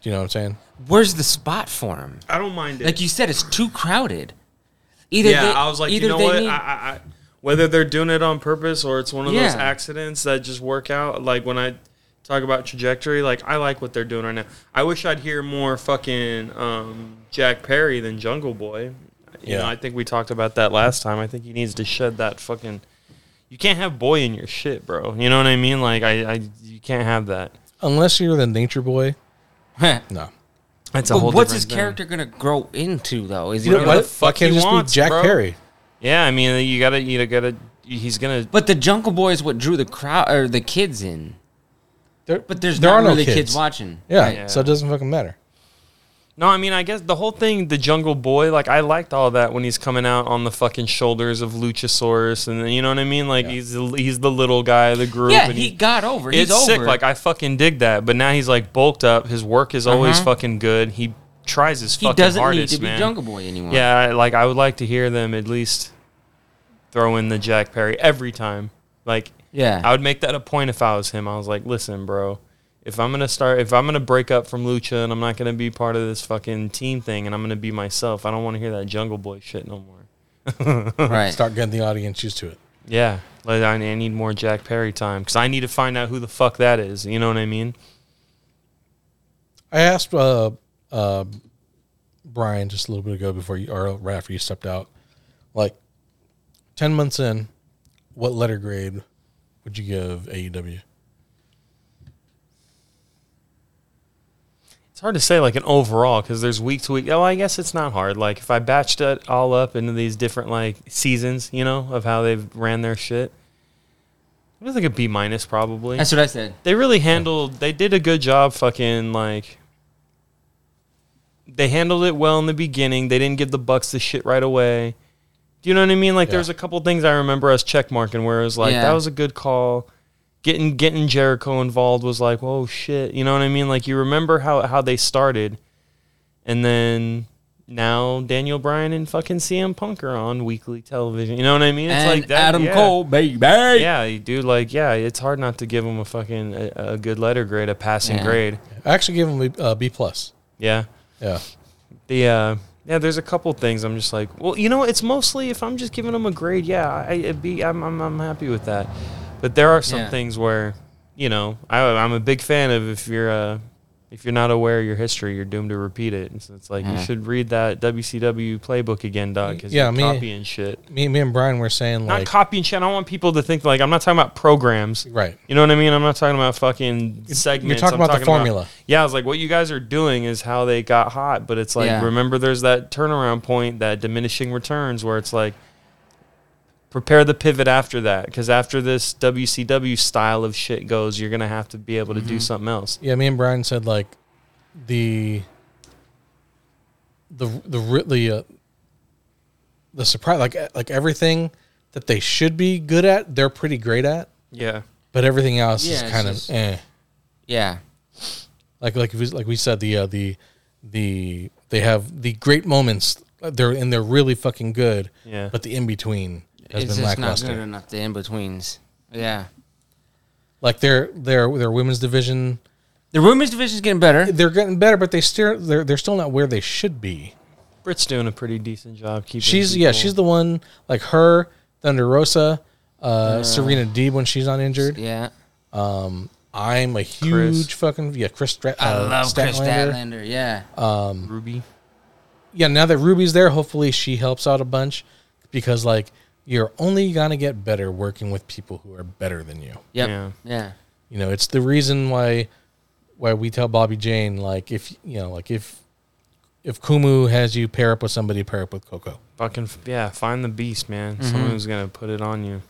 Do you know what I'm saying? Where's the spot for him? I don't mind it. Like you said, it's too crowded. Either yeah, they, I was like, you know what? Need... I, I, I, whether they're doing it on purpose or it's one of yeah. those accidents that just work out. Like when I talk about trajectory, like I like what they're doing right now. I wish I'd hear more fucking um, Jack Perry than Jungle Boy. You yeah. know, I think we talked about that last time. I think he needs to shed that fucking... You can't have Boy in your shit, bro. You know what I mean? Like, I, I you can't have that. Unless you're the Nature Boy. No. That's a well, whole what's his thing. Character going to grow into, though? Is he what, what the fuck he just wants, be Jack bro? Perry. Yeah, I mean, you gotta... you gotta. He's gonna... But the Jungle Boy is what drew the crowd... Or the kids in. There, but there's there not are no really kids. kids watching. Yeah, right? yeah, so it doesn't fucking matter. No, I mean, I guess the whole thing, the Jungle Boy, like, I liked all that when he's coming out on the fucking shoulders of Luchasaurus, and then, you know what I mean? Like, yeah. he's, the, he's the little guy of the group. Yeah, and he, he got over. He's it's over. Sick. Like, I fucking dig that, but now he's, like, bulked up. His work is uh-huh. always fucking good. He tries his he fucking hardest, man. He doesn't need to man. be Jungle Boy anymore. Yeah, I, like, I would like to hear them at least throw in the Jack Perry every time. Like, yeah, I would make that a point if I was him. I was like, listen, bro. If I'm going to start, if I'm going to break up from Lucha and I'm not going to be part of this fucking team thing and I'm going to be myself, I don't want to hear that Jungle Boy shit no more. Right. Start getting the audience used to it. Yeah. I need more Jack Perry time because I need to find out who the fuck that is. You know what I mean? I asked uh, uh, Brian just a little bit ago before you, or right after you stepped out, like ten months in, what letter grade would you give A E W? It's hard to say like an overall because there's week to week. Oh, I guess it's not hard. Like if I batched it all up into these different like seasons, you know, of how they've ran their shit. It was like a B minus probably. That's what I said. They really handled, they did a good job fucking like, they handled it well in the beginning. They didn't give the Bucks the shit right away. Do you know what I mean? Like yeah. there's a couple things I remember us checkmarking where it was like, yeah. that was a good call. Getting getting Jericho involved was like, whoa, shit. You know what I mean? Like, you remember how, how they started, and then now Daniel Bryan and fucking C M Punk are on weekly television. You know what I mean? It's and like that, Adam yeah. Cole, baby. Yeah, dude, like, yeah, it's hard not to give him a fucking a, a good letter grade, a passing yeah. grade. I actually give him a uh, B+. Yeah. Yeah. The, uh... Yeah, there's a couple things I'm just like, well, you know, it's mostly if I'm just giving them a grade, yeah, I, it'd be, I'm, I'm I'm happy with that. But there are some yeah. things where, you know, I, I'm a big fan of if you're a if you're not aware of your history, you're doomed to repeat it. And so it's like, mm. you should read that W C W playbook again, dog, because yeah, you're me, copying shit. Me, me and Brian were saying, like... Not copying shit. I don't want people to think, like, I'm not talking about programs. Right. You know what I mean? I'm not talking about fucking segments. You're talking I'm about talking the formula. About, yeah, I was like, what you guys are doing is how they got hot. But it's like, yeah. remember, there's that turnaround point, that diminishing returns, where it's like, prepare the pivot after that, because after this W C W style of shit goes, you're going to have to be able to mm-hmm. do something else. Yeah, me and Brian said, like, the the the the, uh, the surprise, like like everything that they should be good at, they're pretty great at. Yeah. But everything else yeah, is kind just, of eh. Yeah. Like like we, like we said, the uh, the the they have the great moments, they're and they're really fucking good. Yeah. But the in between. Has it's been just not good enough, the in-betweens. Yeah. Like, their their their women's division... Their women's division's getting better. They're getting better, but they still, they're they're still not where they should be. Britt's doing a pretty decent job keeping She's people. Yeah, she's the one, like her, Thunder Rosa, uh, uh, Serena Deeb when she's not injured. Yeah. Um, I'm a huge Chris. fucking... Yeah, Chris Strat- I uh, love Statlander. Chris Statlander, yeah. Um, Ruby. Yeah, now that Ruby's there, hopefully she helps out a bunch, because, like... You're only going to get better working with people who are better than you. Yep. Yeah. Yeah. You know, it's the reason why why we tell Bobby Jane, like, if, you know, like, if if Kumu has you pair up with somebody, pair up with Coco. Fucking, yeah, find the beast, man. Mm-hmm. Someone who's going to put it on you.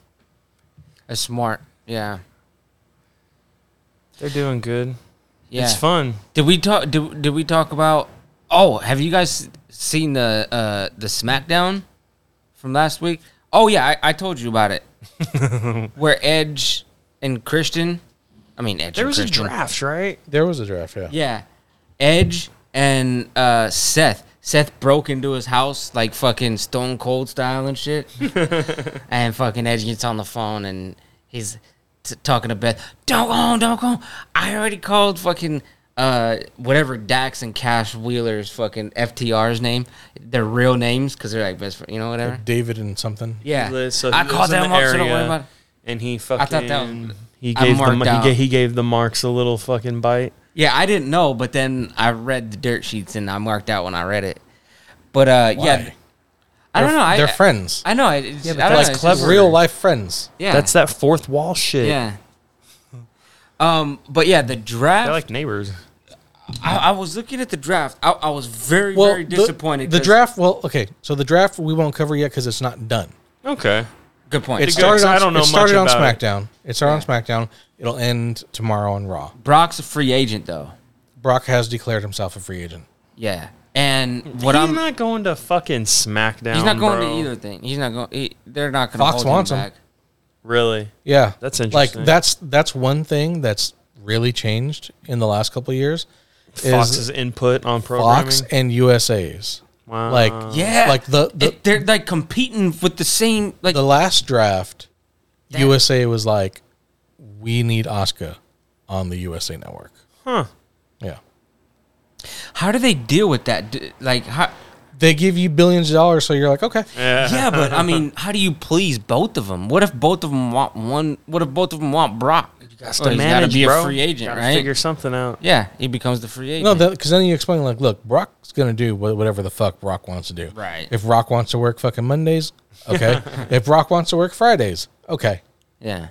That's smart. Yeah. They're doing good. Yeah. It's fun. Did we talk, did, did we talk about, oh, have you guys seen the uh, the SmackDown from last week? Oh, yeah, I, I told you about it. Where Edge and Christian, I mean, Edge there and Christian. There was a draft, right? There was a draft, yeah. Yeah. Edge and uh, Seth. Seth broke into his house, like, fucking Stone Cold style and shit. And fucking Edge gets on the phone, and he's t- talking to Beth. Don't go home, don't go home. I already called fucking... Uh, whatever Dax and Cash Wheeler's fucking F T R's name, their real names, because they're like best friends, you know, whatever. Like David and something. Yeah. Lives, so I called them up, so don't worry about it. And he fucking, I thought that was, he, gave the, he, gave, he gave the marks a little fucking bite. Yeah, I didn't know, but then I read the dirt sheets and I marked out when I read it. But, uh, Why? yeah. I don't know. I, they're I, friends. I know. It's, yeah, but I don't like know, clever real life friends. Yeah. That's that fourth wall shit. Yeah. Um, But, yeah, the draft. They're like neighbors. I, I was looking at the draft. I, I was very, well, very disappointed. The, the draft, well, okay. So the draft we won't cover yet because it's not done. Okay. Good point. It started on, I don't know it started much on about SmackDown. It, it started yeah. on SmackDown. It'll end tomorrow on Raw. Brock's a free agent, though. Brock has declared himself a free agent. Yeah. And what he's I'm... He's not going to fucking SmackDown, He's not going bro. to either thing. He's not going... He, they're not going to hold him wants back. Him. Really? Yeah. That's interesting. Like, that's that's one thing that's really changed in the last couple of years. Fox's input on programming. Fox and U S A's. Wow. Like, yeah. Like the, the it, they're like competing with the same. Like the last draft, that. U S A was like, we need Asuka on the U S A Network. Huh. Yeah. How do they deal with that? Like how they give you billions of dollars, so you're like, okay, yeah. yeah. But I mean, how do you please both of them? What if both of them want one? What if both of them want Brock? He's got to be bro. a free agent, gotta right? Figure something out. Yeah, he becomes the free agent. No, because then you explain like, look, Brock's gonna do whatever the fuck Brock wants to do. Right. If Brock wants to work fucking Mondays, okay. If Brock wants to work Fridays, okay. Yeah.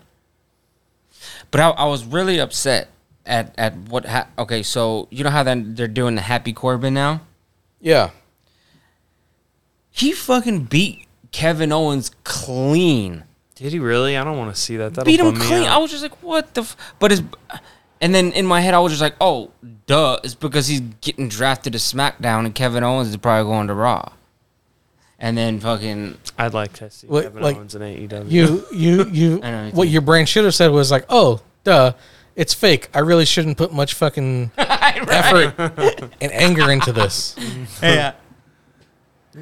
But I, I was really upset at at what. Ha- okay, so you know how then they're doing the Happy Corbin now. Yeah. He fucking beat Kevin Owens clean. Did he really? I don't want to see that. That'll beat him clean. I was just like, what the? F-? But it's, and then in my head, I was just like, oh, duh. It's because he's getting drafted to SmackDown, and Kevin Owens is probably going to Raw. And then fucking, I'd like to see what, Kevin like, Owens in A E W. You, you, you. I know what, what your brain should have said was like, oh, duh. It's fake. I really shouldn't put much fucking effort and anger into this. Yeah.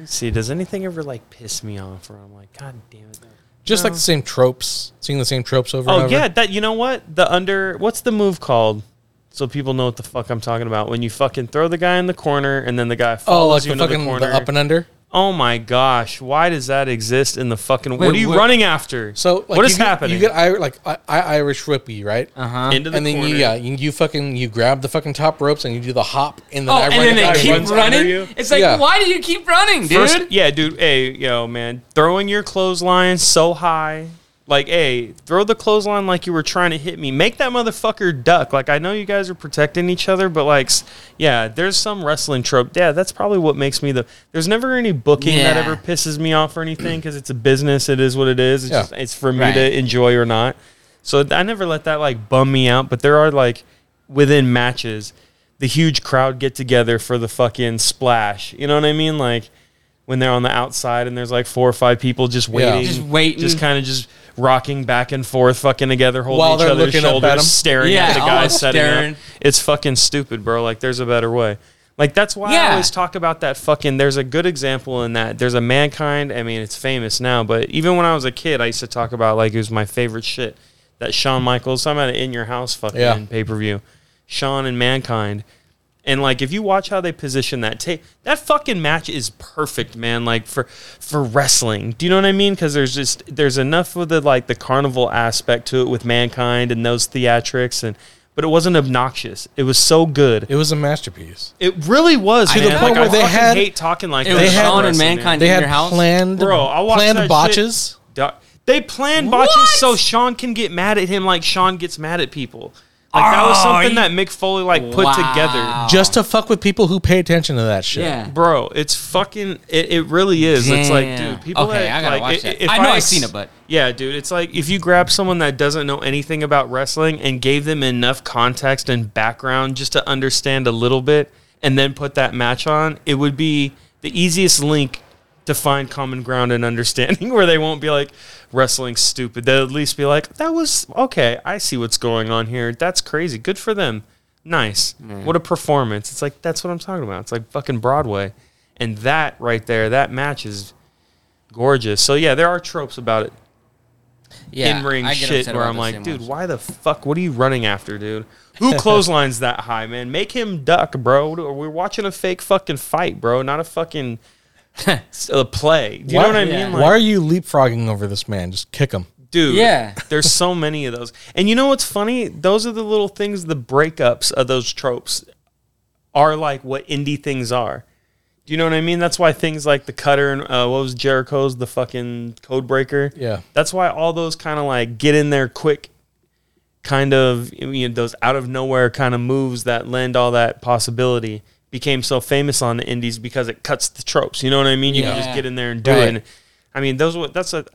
See, does anything ever, like, piss me off where I'm like, God damn it. Just no. like the same tropes, seeing the same tropes over oh, and over. Oh, yeah, that, you know what? The under, what's the move called? So people know what the fuck I'm talking about. When you fucking throw the guy in the corner and then the guy follows oh, like you the into fucking, the corner. Oh, like the up and under? Oh my gosh! Why does that exist in the fucking? Wait, what are you what, running after? So like, what is you get, happening? You get like I, I, Irish whippy, right? Uh huh. Into the and then corner. You, yeah, you, you fucking you grab the fucking top ropes and you do the hop and then oh, I and run then they I keep running. It's like yeah. why do you keep running, dude? First, yeah, dude. Hey, yo, man, throwing your clothesline so high. Like, hey, throw the clothesline like you were trying to hit me. Make that motherfucker duck. Like, I know you guys are protecting each other, but, like, yeah, there's some wrestling trope. Yeah, that's probably what makes me the... There's never any booking yeah. that ever pisses me off or anything because it's a business. It is what it is. It's, yeah. just, it's for me right. to enjoy or not. So I never let that, like, bum me out. But there are, like, within matches, the huge crowd get together for the fucking splash. You know what I mean? Like, when they're on the outside and there's, like, four or five people just waiting. Yeah. Just waiting. Just kind of just... rocking back and forth, fucking together, holding each other's shoulders, at staring yeah, at the guy setting staring. Up. It's fucking stupid, bro. Like, there's a better way. Like, that's why yeah. I always talk about that fucking... There's a good example in that. There's a Mankind. I mean, it's famous now, but even when I was a kid, I used to talk about, like, it was my favorite shit. That Shawn Michaels, talking about an In Your House fucking yeah. pay-per-view. Shawn and Mankind. And, like, if you watch how they position that tape, that fucking match is perfect, man, like, for for wrestling. Do you know what I mean? Because there's just, there's enough of the, like, the carnival aspect to it with Mankind and those theatrics, and but it wasn't obnoxious. It was so good. It was a masterpiece. It really was, to man. The point like, where I they had... hate talking like that. They had Shawn and Mankind in your house. Planned, Bro, I watched planned that botches. Shit. They planned what? Botches so Shawn can get mad at him like Shawn gets mad at people. Like, that was something that Mick Foley, like, put wow. together. Just to fuck with people who pay attention to that shit. Yeah. Bro, it's fucking... It, it really is. Damn. It's like, dude, people... Okay, that, I gotta like, watch it, that. I know I, I've seen it, but... Yeah, dude, it's like, if you grab someone that doesn't know anything about wrestling and gave them enough context and background just to understand a little bit and then put that match on, it would be the easiest link to find common ground and understanding where they won't be like, wrestling's stupid. They'll at least be like, that was, okay, I see what's going on here. That's crazy. Good for them. Nice. Mm. What a performance. It's like, that's what I'm talking about. It's like fucking Broadway. And that right there, that match is gorgeous. So, yeah, there are tropes about it. Yeah, in-ring shit where I'm like, dude, why the fuck? What are you running after, dude? Who clotheslines that high, man? Make him duck, bro. We're watching a fake fucking fight, bro, not a fucking... a play. Do you why, know what I yeah. mean? Like, why are you leapfrogging over this man? Just kick him. Dude, yeah. There's so many of those. And you know what's funny? Those are the little things, the breakups of those tropes are like what indie things are. Do you know what I mean? That's why things like the cutter and uh, what was Jericho's, the fucking code breaker? Yeah. That's why all those kind of like get in there quick kind of, you know, those out of nowhere kind of moves that lend all that possibility became so famous on the indies because it cuts the tropes. You know what I mean? You yeah. can just get in there and do right. it. And, I mean, those were, that's a,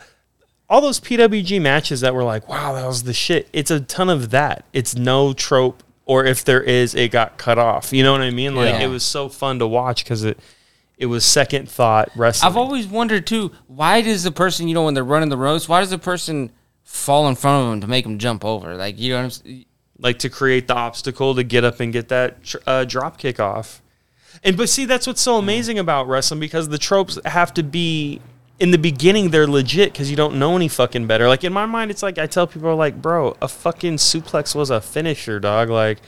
all those P W G matches that were like, wow, that was the shit. It's a ton of that. It's no trope, or if there is, it got cut off. You know what I mean? Like, yeah. it was so fun to watch because it it was second thought wrestling. I've always wondered, too, why does the person, you know, when they're running the ropes, why does the person fall in front of them to make them jump over? Like, you know what I'm saying? Like, to create the obstacle to get up and get that uh, drop kick off. And but see, that's what's so amazing about wrestling, because the tropes have to be, in the beginning, they're legit because you don't know any fucking better. Like, in my mind, it's like I tell people, like, bro, a fucking suplex was a finisher, dog. Like,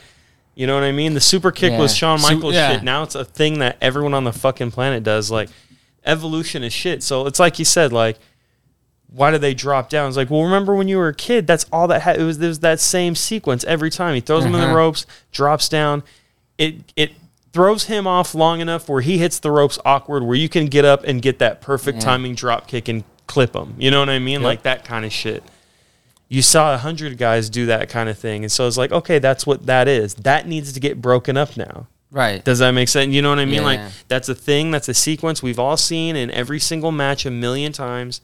you know what I mean? The super kick yeah. was Shawn Michaels so, yeah. shit. Now it's a thing that everyone on the fucking planet does. Like, evolution is shit. So it's like you said, like, why do they drop down? It's like, well, remember when you were a kid? That's all that had. It was, it was that same sequence every time. He throws uh-huh. him in the ropes, drops down. It it throws him off long enough where he hits the ropes awkward, where you can get up and get that perfect yeah. timing drop kick and clip him. You know what I mean? Yep. Like that kind of shit. You saw a hundred guys do that kind of thing, and so it's like, okay, that's what that is. That needs to get broken up now. Right. Does that make sense? You know what I mean? Yeah. Like, that's a thing. That's a sequence we've all seen in every single match a million times.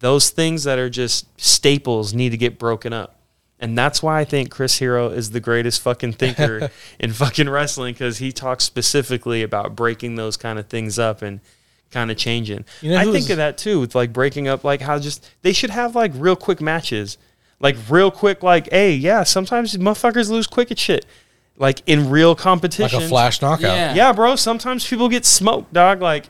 Those things that are just staples need to get broken up. And that's why I think Chris Hero is the greatest fucking thinker in fucking wrestling, because he talks specifically about breaking those kind of things up and kind of changing. You know, I think of that too, with like breaking up, like how just, they should have like real quick matches. Like real quick, like, hey, yeah, sometimes motherfuckers lose quick at shit. Like in real competition. Like a flash knockout. Yeah, yeah bro, sometimes people get smoked, dog, like.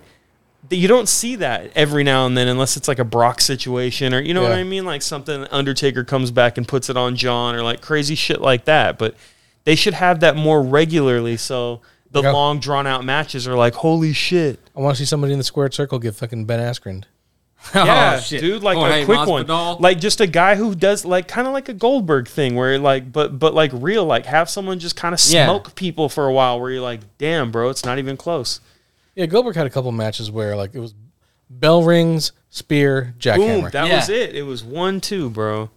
You don't see that every now and then unless it's like a Brock situation or, you know yeah. what I mean? Like something Undertaker comes back and puts it on John or like crazy shit like that. But they should have that more regularly so the yep. long, drawn-out matches are like, holy shit. I want to see somebody in the squared circle give fucking Ben Askren. Yeah, oh, shit. dude, like oh, a hey, quick one. Like just a guy who does like kind of like a Goldberg thing where like, but but like real, like have someone just kind of smoke yeah. people for a while where you're like, damn, bro, it's not even close. Yeah, Goldberg had a couple matches where like it was bell rings, spear, jackhammer. Boom, that yeah. was it. It was one, two, bro.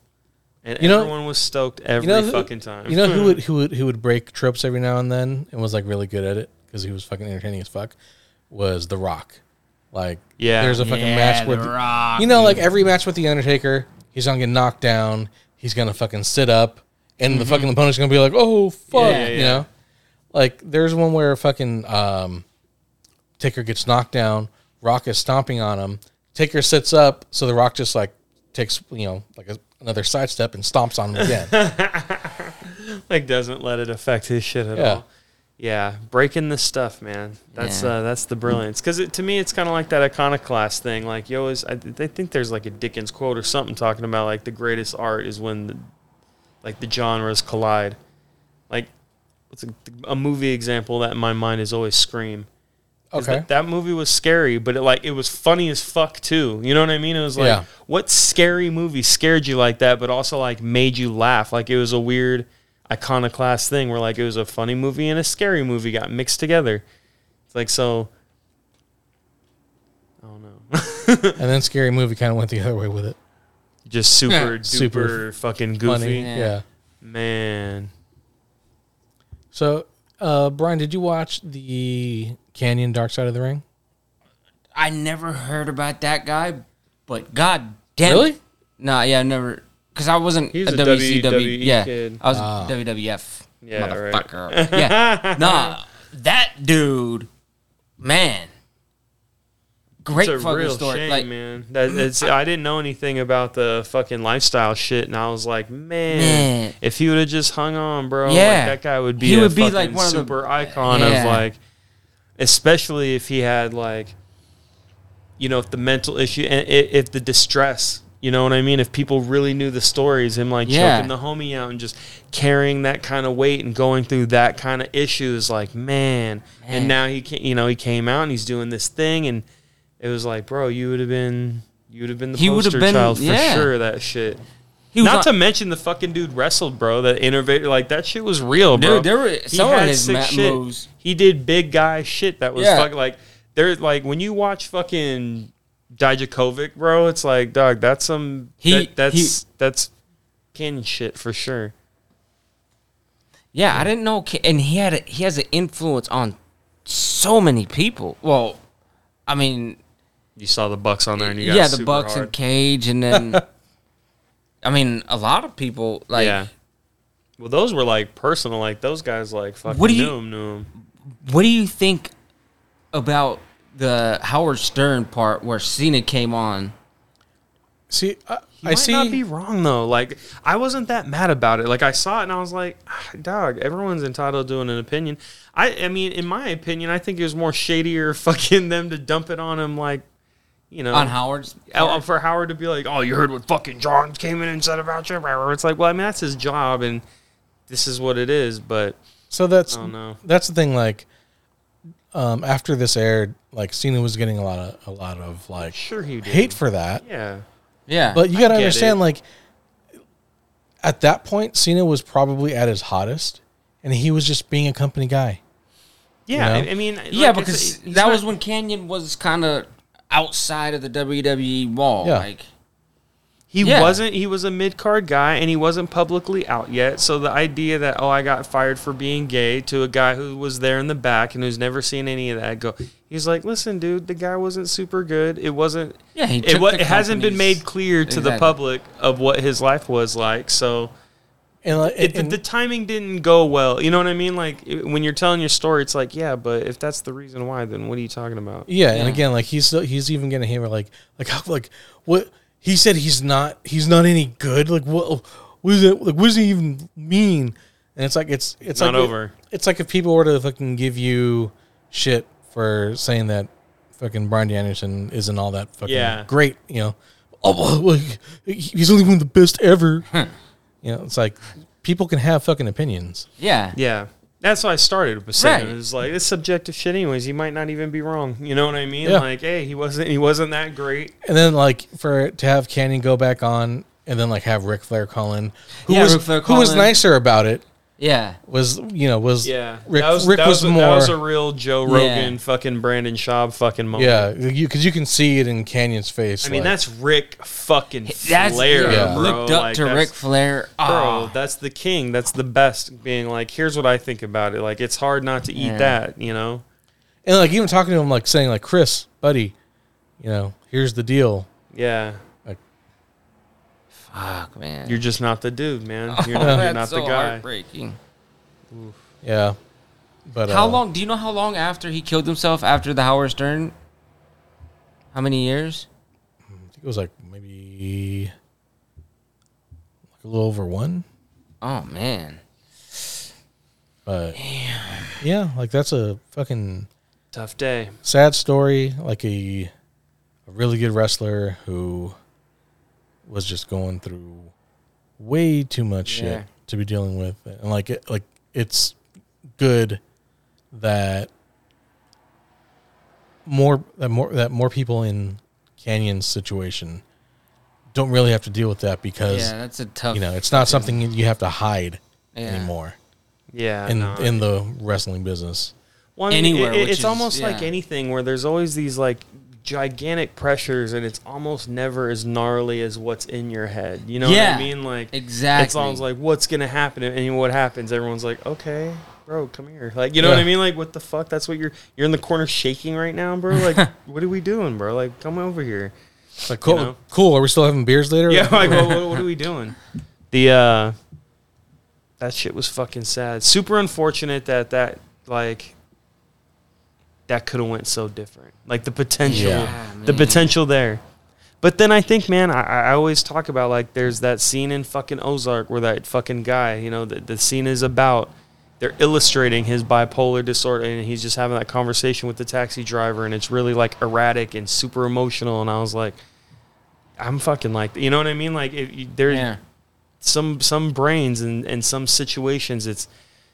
And you everyone know, was stoked every you know who, fucking time. You know who would who would who would break tropes every now and then and was like really good at it because he was fucking entertaining as fuck was The Rock. Like yeah. there's a fucking yeah, match with the Rock, you know, dude. Like every match with the Undertaker, he's gonna get knocked down, he's gonna fucking sit up, and mm-hmm. the fucking opponent's gonna be like, oh fuck, yeah, yeah. you know, like there's one where fucking um, Taker gets knocked down, Rock is stomping on him, Taker sits up, so the Rock just like takes you know like a, another sidestep and stomps on him again, like doesn't let it affect his shit at yeah. all. Yeah, breaking this stuff, man. That's yeah. uh, that's the brilliance. Because to me, it's kind of like that iconoclast thing. Like, yo, is I, I think there's like a Dickens quote or something talking about like the greatest art is when, the, like, the genres collide. Like, what's a, a movie example that in my mind is always Scream. Okay. That, that movie was scary, but it like it was funny as fuck too. You know what I mean? It was like, yeah. what scary movie scared you like that, but also like made you laugh? Like it was a weird iconoclast thing where like it was a funny movie and a scary movie got mixed together. It's like, so I don't know. And then Scary Movie kind of went the other way with it. Just super duper super fucking goofy. Funny. Yeah. yeah. Man. So, uh, Brian, did you watch the Canyon Dark Side of the Ring? I never heard about that guy, but god damn. Really? Nah, yeah, never. Because I wasn't He's a, a W C W, W W E yeah. kid. I was oh. W W F, yeah, motherfucker. Right. yeah, nah, that dude, man, great it's a fucking real story. Shame, like, man, that, it's, I, I didn't know anything about the fucking lifestyle shit, and I was like, man, man. if he would have just hung on, bro, yeah. like, that guy would be he a would be like one super of the, icon yeah. of like, especially if he had like, you know, if the mental issue and if the distress. You know what I mean? If people really knew the stories, him like yeah. choking the homie out and just carrying that kind of weight and going through that kind of issues, like man. man. And now he, can, you know, he came out and he's doing this thing, and it was like, bro, you would have been, you would have been the he poster been, child for yeah. sure. That shit. Not on, to mention the fucking dude wrestled, bro. That innovator, like that shit was real, bro. Dude, there were some of his mat moves. He did big guy shit that was yeah. fucking like there. Like when you watch fucking Dijakovic, bro, it's like, dog, that's some he, that, that's he, that's Ken shit for sure. Yeah, yeah, I didn't know, and he had a, he has an influence on so many people. Well, I mean, you saw the Bucks on there, and you got yeah, the super Bucks hard. And Cage, and then I mean, a lot of people like. Yeah. Well, those were like personal, like those guys, like fucking what do you, knew him, knew him. What do you think about the Howard Stern part where Cena came on? See, uh, I might see. Not be wrong though. Like I wasn't that mad about it. Like I saw it and I was like, "Dog, everyone's entitled to an opinion." I, I mean, in my opinion, I think it was more shadier fucking them to dump it on him, like you know, on Howard's part. For Howard to be like, "Oh, you heard what fucking John came in and said about you." It's like, well, I mean, that's his job, and this is what it is. But so that's I don't know. That's the thing, like. Um, after this aired, like Cena was getting a lot of a lot of like sure he did. hate for that. Yeah, yeah. But you gotta understand, it. like at that point, Cena was probably at his hottest, and he was just being a company guy. Yeah, you know? I, I mean, like, yeah, because that not, was when Canyon was kind of outside of the W W E wall. Yeah. Like he yeah. wasn't. He was a mid-card guy, and he wasn't publicly out yet. So the idea that, oh, I got fired for being gay to a guy who was there in the back and who's never seen any of that go. He's like, listen, dude, the guy wasn't super good. It wasn't. Yeah, he it, was, it hasn't been made clear to exactly. the public of what his life was like. So and, uh, it, and, the, the timing didn't go well. You know what I mean? Like when you're telling your story, it's like, yeah, but if that's the reason why, then what are you talking about? Yeah, yeah. And again, like he's he's even gonna hear like like like what. He said he's not he's not any good. Like what? What does it? Like what does he even mean? And it's like it's it's not like over. It, it's like if people were to fucking give you shit for saying that fucking Brian Danielson isn't all that fucking yeah. great. You know, oh, well, he's only one of the best ever. Huh. You know, it's like people can have fucking opinions. Yeah, yeah. That's why I started with saying right. It was like, it's subjective shit anyways. He might not even be wrong. You know what I mean? Yeah. Like, hey, he wasn't he wasn't that great. And then, like, for to have Kenny go back on and then, like, have Ric Flair call in. Who yeah, was, Ric Flair call who was in. nicer about it. Yeah. Was, you know, was... Yeah. Rick was, Rick was, was more... That was a real Joe Rogan yeah. fucking Brandon Schaub fucking moment. Yeah, because you, you can see it in Canyon's face. I like, mean, that's Rick fucking that's, Flair, yeah. bro. Looked up like, to Ric Flair. Oh. Bro, that's the king. That's the best, being like, here's what I think about it. Like, it's hard not to eat yeah. that, you know? And, like, even talking to him, like, saying, like, Chris, buddy, you know, here's the deal. Yeah. Fuck, man. You're just not the dude, man. You're not, oh, you're not so the guy. Heartbreaking. Oof. Yeah. But how uh, long? Do you know how long after he killed himself after the Howard Stern? How many years? I think it was like maybe like a little over one. Oh, man. But damn. Yeah, like that's a fucking tough day. Sad story. Like a, a really good wrestler who was just going through way too much yeah. shit to be dealing with. And, like, it, like it's good that more that more that more people in Canyon's situation don't really have to deal with that because yeah, that's a tough, you know, it's not something you have to hide yeah. anymore. Yeah, in no, in the wrestling business. Well, I mean, anywhere, it, it's is, almost yeah. like anything where there's always these like gigantic pressures, and it's almost never as gnarly as what's in your head. You know yeah, what I mean? Like, exactly. It's almost like, what's gonna happen? And what happens? Everyone's like, okay, bro, come here. Like, you know yeah. what I mean? Like, what the fuck? That's what you're. You're in the corner shaking right now, bro. Like, what are we doing, bro? Like, come over here. It's like, cool, you know? Cool. Are we still having beers later? Yeah. Like, what, what, what are we doing? The uh, that shit was fucking sad. Super unfortunate that that like. That could have went so different. Like the potential, yeah, the potential there. But then I think, man, I, I always talk about like there's that scene in fucking Ozark where that fucking guy, you know, the, the scene is about. They're illustrating his bipolar disorder, and he's just having that conversation with the taxi driver, and it's really like erratic and super emotional. And I was like, I'm fucking like, you know what I mean? Like it, there's yeah. some some brains and and some situations, it's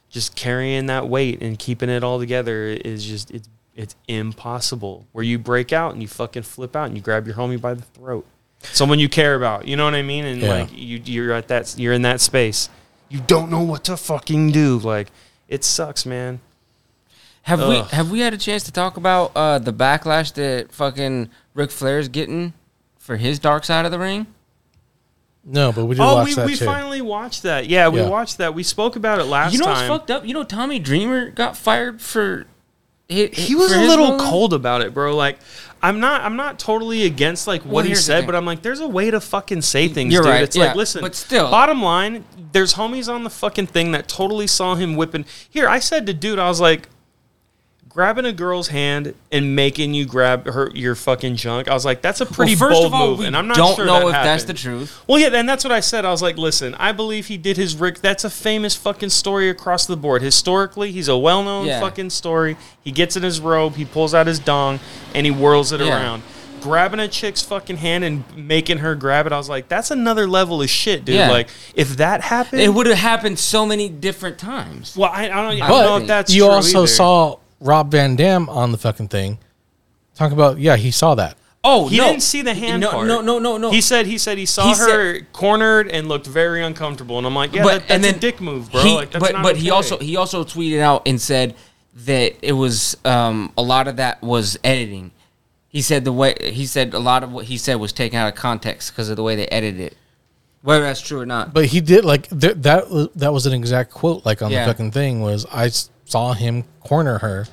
just carrying that weight and keeping it all together is just it's. It's impossible. Where you break out and you fucking flip out and you grab your homie by the throat, someone you care about. You know what I mean? And yeah. like you, you're at that, you're in that space. You don't know what to fucking do. Like it sucks, man. Have Ugh. we have we had a chance to talk about uh, the backlash that fucking Ric Flair's getting for his dark side of the ring? No, but we did oh, watch we, that we too. Oh, we finally watched that. Yeah, we yeah. watched that. We spoke about it last time. You know what's time. fucked up? You know Tommy Dreamer got fired for. He, he was a little moment? cold about it, bro. Like, I'm not, I'm not totally against like what well, he said, but I'm like, there's a way to fucking say things, You're dude. Right. It's yeah. like, listen. But still, bottom line, there's homies on the fucking thing that totally saw him whipping. Here, I said to dude, I was like, grabbing a girl's hand and making you grab her your fucking junk. I was like, that's a pretty well, bold of all, move, and I'm not don't sure know that if happened. That's the truth. Well, yeah, and that's what I said. I was like, listen, I believe he did his Rick. That's a famous fucking story across the board. Historically, he's a well-known yeah. fucking story. He gets in his robe, he pulls out his dong, and he whirls it yeah. around. Grabbing a chick's fucking hand and making her grab it, I was like, that's another level of shit, dude. Yeah. Like, if that happened, it would have happened so many different times. Well, I, I don't, I don't know if that's you true also either. Saw. Rob Van Dam on the fucking thing. Talk about, yeah, he saw that. Oh, he no. didn't see the hand no, part. No, no, no, no. He said he said he saw he her said, cornered and looked very uncomfortable. And I'm like, yeah, but, that, that's and then a dick move, bro. He, like, that's but not but okay. he also he also tweeted out and said that it was um, a lot of that was editing. He said the way he said a lot of what he said was taken out of context because of the way they edited it. Whether that's true or not. But he did like th- that. That was an exact quote. Like on yeah. the fucking thing was I. saw him corner her,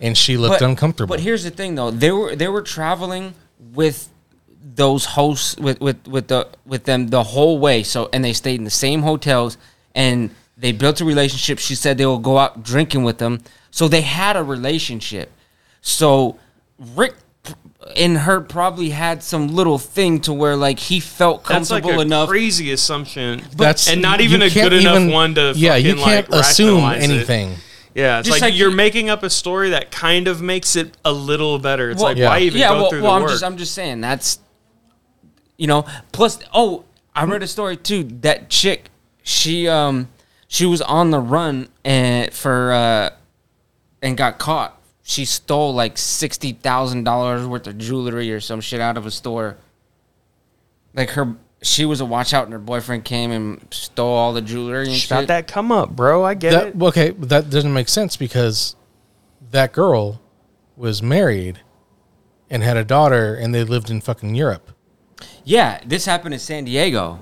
and she looked but, uncomfortable. But here's the thing, though. They were they were traveling with those hosts, with, with, with, the, with them the whole way, so and they stayed in the same hotels, and they built a relationship. She said they will go out drinking with them, so they had a relationship. So Rick and her probably had some little thing to where, like, he felt comfortable enough. That's like a enough. crazy assumption, but, and not even a good enough even, one to yeah, fucking, you can't like, assume anything. It. Yeah, it's like, like you're making up a story that kind of makes it a little better. It's well, like, yeah. why even yeah, go well, through well, the I'm work? Just, I'm just saying, that's, you know, plus, oh, I read a story, too. That chick, she um, she was on the run and for uh, and got caught. She stole like sixty thousand dollars worth of jewelry or some shit out of a store. Like her, she was a watch-out, and her boyfriend came and stole all the jewelry and shit. Shot that come up, bro. I get that, it. Okay, but that doesn't make sense because that girl was married and had a daughter, and they lived in fucking Europe. Yeah, this happened in San Diego.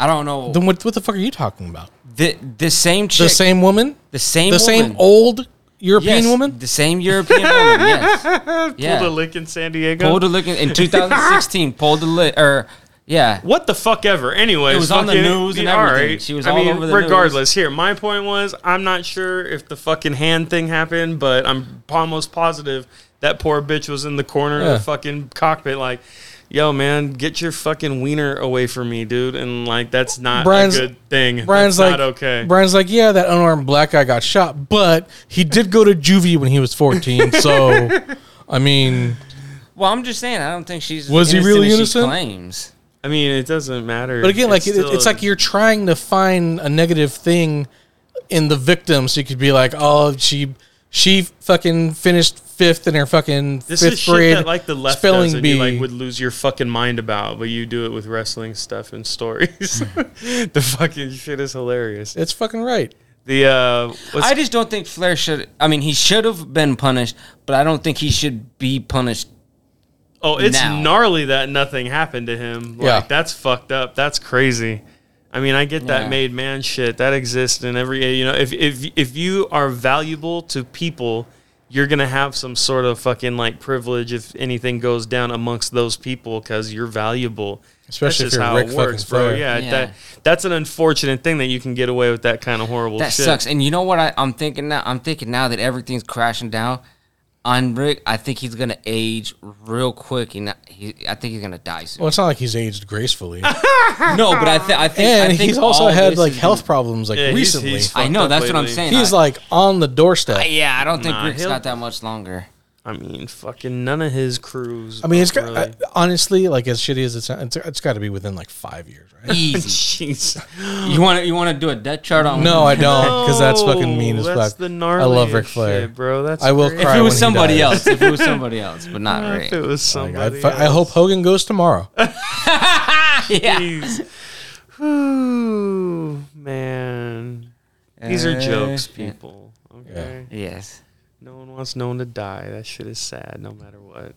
I don't know. Then what, what the fuck are you talking about? The the same chick. The same woman? The same The woman. Same old European yes, woman? The same European woman, yes. Pulled yeah. a lick in San Diego? Pulled a lick in, in twenty sixteen. Pulled a lick, or... Yeah. What the fuck ever. Anyways, it was on the news and everything. Right. She was I all mean, over the regardless, news. Regardless, here, my point was, I'm not sure if the fucking hand thing happened, but I'm almost positive that poor bitch was in the corner yeah. of the fucking cockpit like, yo, man, get your fucking wiener away from me, dude. And, like, that's not Brian's, a good thing. Brian's that's like, not okay. Brian's like, yeah, that unarmed black guy got shot, but he did go to juvie when he was fourteen, so, I mean. Well, I'm just saying, I don't think she's was he really innocent? She claims. I mean, it doesn't matter. But again, it's like it, it's like you're trying to find a negative thing in the victim, so you could be like, "Oh, she she fucking finished fifth in her fucking this fifth is shit grade that, like the left spelling does, bee." You, like, would lose your fucking mind about, but you do it with wrestling stuff and stories. The fucking shit is hilarious. It's fucking right. The uh, I just don't think Flair should. I mean, he should have been punished, but I don't think he should be punished. Oh, it's now. Gnarly that nothing happened to him. Like, yeah. That's fucked up. That's crazy. I mean, I get that yeah. made man shit. That exists in every, you know, if if if you are valuable to people, you're going to have some sort of fucking, like, privilege if anything goes down amongst those people because you're valuable. Especially that's if just you're how Rick it works, bro. Yeah, yeah. That, that's an unfortunate thing that you can get away with that kind of horrible that shit. That sucks. And you know what I, I'm thinking now? I'm thinking now that everything's crashing down. On Rick, I think he's going to age real quick, and he, I think he's going to die soon. Well, it's not like he's aged gracefully. No, but I, th- I think... And I think he's also had, like, health problems, like, yeah, recently. He's, he's I know, that's lately. What I'm saying. He's, I, like, on the doorstep. Uh, yeah, I don't think nah, Rick's got that much longer. I mean, fucking none of his crews. I mean, it's got, really. I, honestly, like, as shitty as it sounds, it's, it's got to be within, like, five years, right? Easy. Jeez. You want to you want to do a death chart on? No, I don't, because that's fucking mean as fuck. That's the gnarly I love Ric Flair, shit, bro. That's I will crazy. Cry if it was somebody else, if it was somebody else, but not Rick. Right. If it was somebody. Like, I hope Hogan goes tomorrow. Jeez. Yeah. Ooh, man. These are jokes, people. Okay. Yeah. Yes. No one wants no one to die. That shit is sad, no matter what.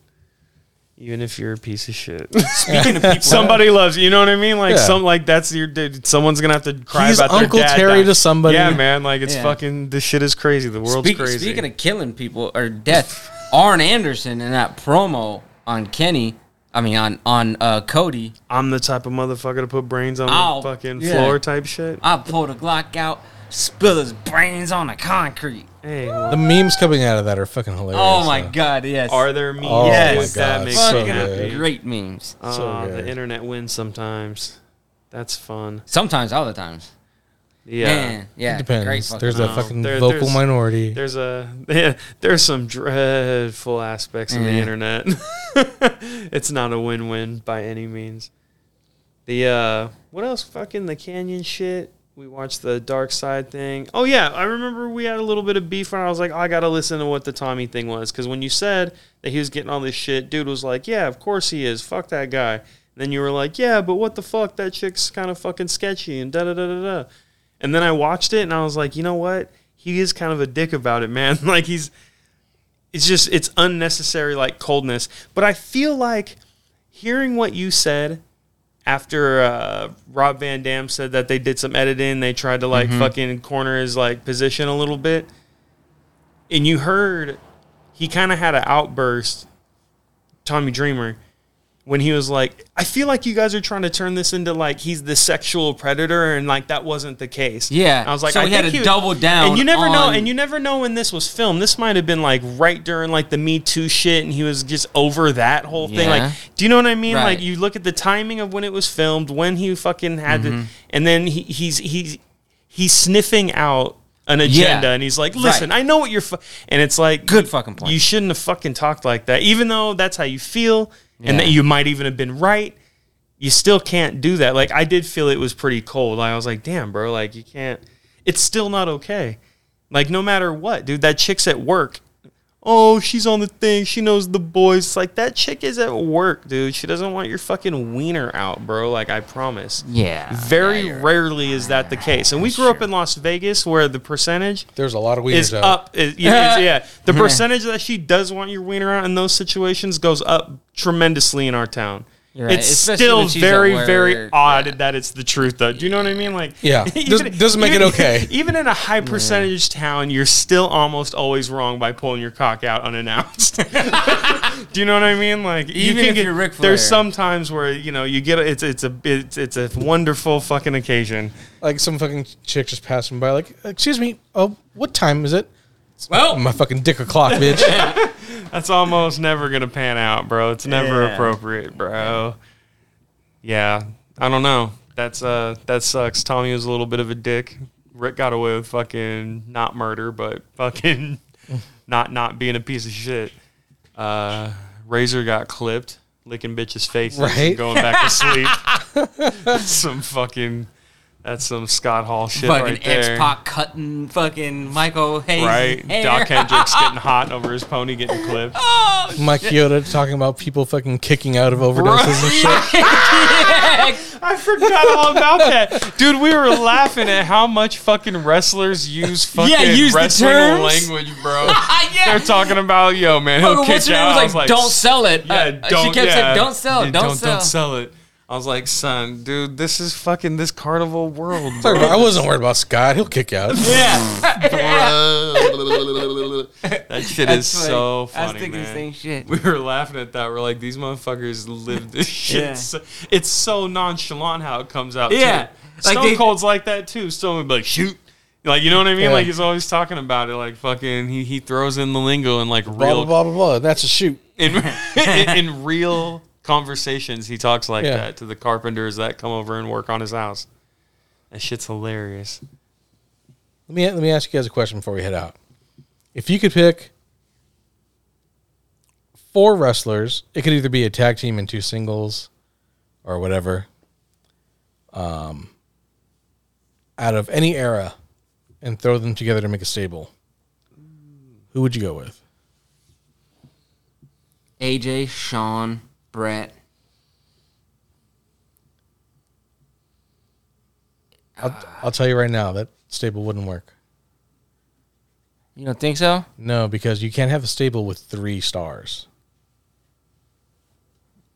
Even if you're a piece of shit. Speaking of people, somebody loves you. You know what I mean? Like yeah. some, like that's your dude. Someone's gonna have to cry He's about Uncle their dad. Uncle Terry dying. To somebody. Yeah, man. Like it's yeah. fucking. This shit is crazy. The world's Speak, crazy. Speaking of killing people or death, Arn Anderson in that promo on Kenny. I mean on on uh, Cody. I'm the type of motherfucker to put brains on I'll, the fucking yeah. floor type shit. I'll pull the Glock out. Spill his brains on the concrete. Hey, the memes coming out of that are fucking hilarious. Oh my so. God, yes. Are there memes? Oh yes, that makes so good. Great memes. Oh, so the internet wins sometimes. That's fun. Sometimes, all the times. Yeah, Man, yeah. It depends. There's a fucking there, vocal there's, minority. There's a yeah, there's some dreadful aspects of mm. the internet. It's not a win-win by any means. The uh, what else? Fucking the Canyon shit. We watched the Dark Side thing. Oh, yeah. I remember we had a little bit of beef, and I was like, oh, I got to listen to what the Tommy thing was. Because when you said that he was getting all this shit, dude was like, yeah, of course he is. Fuck that guy. And then you were like, yeah, but what the fuck? That chick's kind of fucking sketchy and da-da-da-da-da. And then I watched it, and I was like, you know what? He is kind of a dick about it, man. Like, he's... It's just... It's unnecessary, like, coldness. But I feel like hearing what you said... After uh, Rob Van Dam said that they did some editing, they tried to like mm-hmm. fucking corner his like position a little bit. And you heard he kind of had an outburst, Tommy Dreamer, when he was like, I feel like you guys are trying to turn this into like he's the sexual predator, and like that wasn't the case. Yeah. I was like, so I he think had to double down. And you never on... know, and you never know when this was filmed. This might have been like right during like the Me Too shit, and he was just over that whole yeah. thing. Like, do you know what I mean? Right. Like you look at the timing of when it was filmed, when he fucking had mm-hmm. to, and then he, he's he's he's sniffing out an agenda, yeah. and he's like, listen, right. I know what you're fu-, and it's like good fucking point. You shouldn't have fucking talked like that, even though that's how you feel. Yeah. And that you might even have been right. You still can't do that. Like, I did feel it was pretty cold. Like, I was like, damn, bro, like, you can't. It's still not okay. Like, no matter what, dude, that chick's at work. Oh, she's on the thing. She knows the boys. It's like, that chick is at work, dude. She doesn't want your fucking wiener out, bro. Like, I promise. Yeah. Very yeah, rarely right, is that the case. And we grew sure. up in Las Vegas where the percentage there's a lot of wieners is out. Up. Is, yeah, is, yeah. The percentage that she does want your wiener out in those situations goes up tremendously in our town. Right. It's especially still very, very odd yeah. that it's the truth, though. Do you know what I mean? Like, yeah, even, doesn't make even, it okay. Even in a high percentage yeah. town, you're still almost always wrong by pulling your cock out unannounced. Do you know what I mean? Like, even you can if get, you're Ric Flair, there's some times where you know you get a, it's it's a it's, it's a wonderful fucking occasion. Like some fucking chick just passing by, like, excuse me, oh, what time is it? Well, my fucking dick o'clock, bitch. That's almost never going to pan out, bro. It's never yeah. appropriate, bro. Yeah. I don't know. That's uh, that sucks. Tommy was a little bit of a dick. Rick got away with fucking not murder, but fucking not not being a piece of shit. Uh, Razor got clipped, licking bitches' faces right? and going back to sleep. That's some fucking... That's some Scott Hall shit fucking right there. Fucking X-Pac cutting fucking Michael Hayes. Right. Hair. Doc Hendricks getting hot over his pony getting clipped. Oh, Mike shit. Yoda talking about people fucking kicking out of overdoses and shit. Yeah. I forgot all about that. Dude, we were laughing at how much fucking wrestlers use fucking yeah, use wrestling language, bro. yeah. They're talking about, yo, man, he'll oh, kick you out. Name was like, I was like, don't sell it. Yeah, uh, don't, she kept yeah. saying, don't sell it. Don't, don't sell. Don't sell it. I was like, son, dude, this is fucking this carnival world. Bro. I wasn't worried about Scott. He'll kick you out. Yeah. That shit that's is like, so funny, I was thinking man. The same shit. We were laughing at that. We're like, these motherfuckers live this shit. Yeah. So, it's so nonchalant how it comes out, yeah. too. Like Stone they, Cold's like that, too. Stone would be like, shoot. Like, you know what I mean? Yeah. Like, he's always talking about it. Like, fucking, he, he throws in the lingo and, like, real. Blah, blah, blah, blah. That's a shoot. In, in, in real... conversations, he talks like yeah. that to the carpenters that come over and work on his house. That shit's hilarious. Let me let me ask you guys a question before we head out. If you could pick four wrestlers, it could either be a tag team and two singles, or whatever. Um, out of any era, and throw them together to make a stable. Who would you go with? A J, Shawn. Brett. I'll, I'll tell you right now, that stable wouldn't work. You don't think so? No, because you can't have a stable with three stars.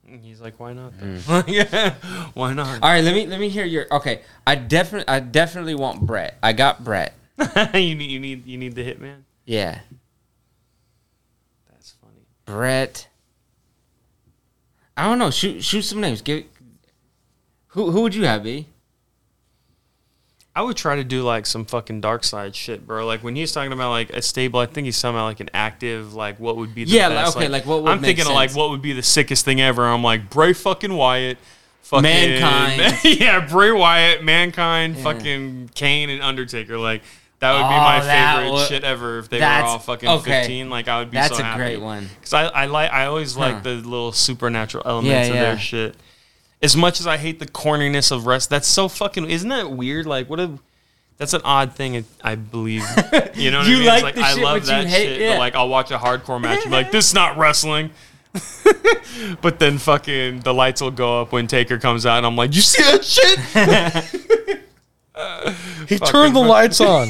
He's like, why not? Mm. yeah, why not? All right, let me let me hear your. Okay, I definitely I definitely want Brett. I got Brett. you need you need you need the hitman. Yeah, that's funny. Brett. I don't know. Shoot, shoot some names. Give. Who, who would you have be? I would try to do like some fucking dark side shit, bro. Like when he's talking about like a stable, I think he's somehow like an active. Like what would be the yeah? Best. Okay, like, like what would I'm make thinking sense. Of like what would be the sickest thing ever. I'm like Bray fucking Wyatt, fucking Mankind. yeah, Bray Wyatt, Mankind, yeah. fucking Kane and Undertaker. Like that would oh, be my favorite w- shit ever if they were all fucking okay. fifteen. Like I would be that's so happy. That's a great one. Because I, I like I always huh. like the little supernatural elements yeah, of yeah. their shit. As much as I hate the corniness of rest, that's so fucking. Isn't that weird? Like what a. That's an odd thing, I believe. You know what you I mean? Like, it's like I shit, love that hate, shit, yeah. but like I'll watch a hardcore match and be like, this is not wrestling. But then fucking the lights will go up when Taker comes out, and I'm like, you see that shit? Uh, he turned the fucking lights on.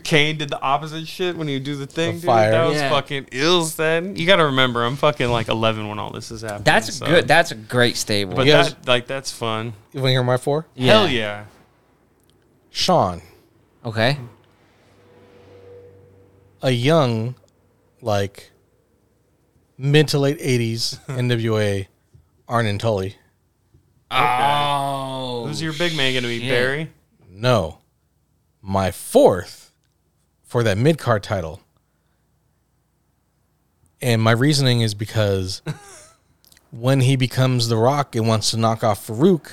Kane did the opposite shit when he do the thing. The dude. Fire. That was yeah. fucking ill. Then you got to remember, I'm fucking like eleven when all this is happening. That's so. Good. That's a great stable. But guys, that, like, that's fun. You want to hear my four? Yeah. Hell yeah. Shawn. Okay. A young, like, mid to late eighties N W A Arn and Tully. Okay. Oh, who's your big man going to be, shit. Barry? No, my fourth for that mid-card title, and my reasoning is because when he becomes The Rock and wants to knock off Farouk,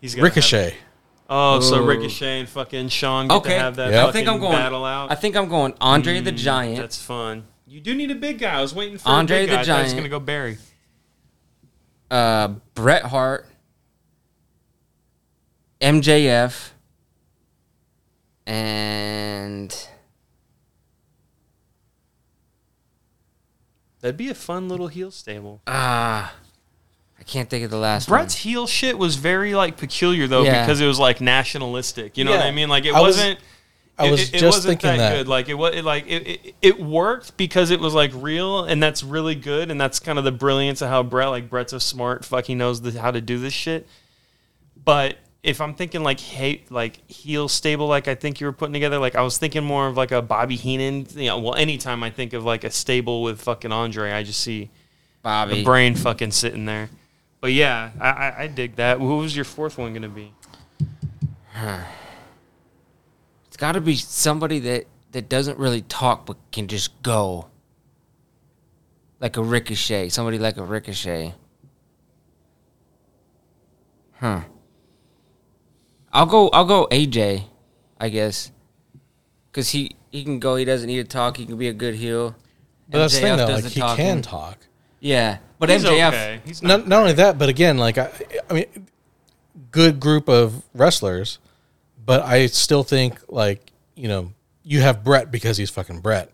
he's gonna Ricochet. Have... Oh, Ooh. So Ricochet and fucking Shawn get okay. to have that yep. fucking I think I'm going, battle out. I think I'm going Andre mm, the Giant. That's fun. You do need a big guy. I was waiting for Andre a big the guy. Giant. I was going to go Barry. Uh, Bret Hart, M J F, And that'd be a fun little heel stable. Ah. Uh, I can't think of the last one. Brett's heel shit was very, like, peculiar, though, yeah. because it was, like, nationalistic. You know yeah. what I mean? Like, it I wasn't... Was, I was it, it, just it wasn't thinking that, that good. Like, it was it, like it, it, it worked because it was, like, real, and that's really good, and that's kind of the brilliance of how Brett, like, Brett's so smart, fuck, he knows the, how to do this shit. But if I'm thinking, like, hey, like heel stable, like I think you were putting together, like, I was thinking more of, like, a Bobby Heenan. You know, well, anytime I think of, like, a stable with fucking Andre, I just see Bobby. The brain fucking sitting there. But, yeah, I, I, I dig that. Who was your fourth one going to be? It's got to be somebody that, that doesn't really talk but can just go. Like a Ricochet. Somebody like a Ricochet. Huh. I'll go I'll go A J, I guess. Because he, he can go. He doesn't need to talk. He can be a good heel. But M J F that's the thing, though. Like, he talking. Can talk. Yeah. But he's M J F, okay. he's not, not, not only that, but again, like I, I mean, good group of wrestlers, but I still think, like, you know, you have Brett because he's fucking Brett,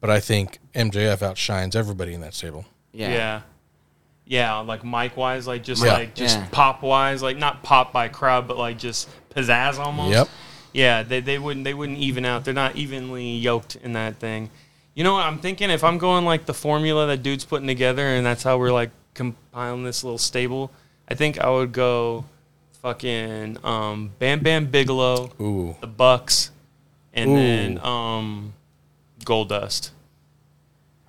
but I think M J F outshines everybody in that stable. Yeah, yeah, yeah like mic wise, like just yeah. like just yeah. pop wise, like not pop by crowd, but like just pizzazz almost. Yep. Yeah, they they wouldn't they wouldn't even out. They're not evenly yoked in that thing. You know what I'm thinking? If I'm going, like, the formula that dude's putting together and that's how we're, like, compiling this little stable, I think I would go fucking um, Bam Bam Bigelow, Ooh. the Bucks, and Ooh. then um, Goldust.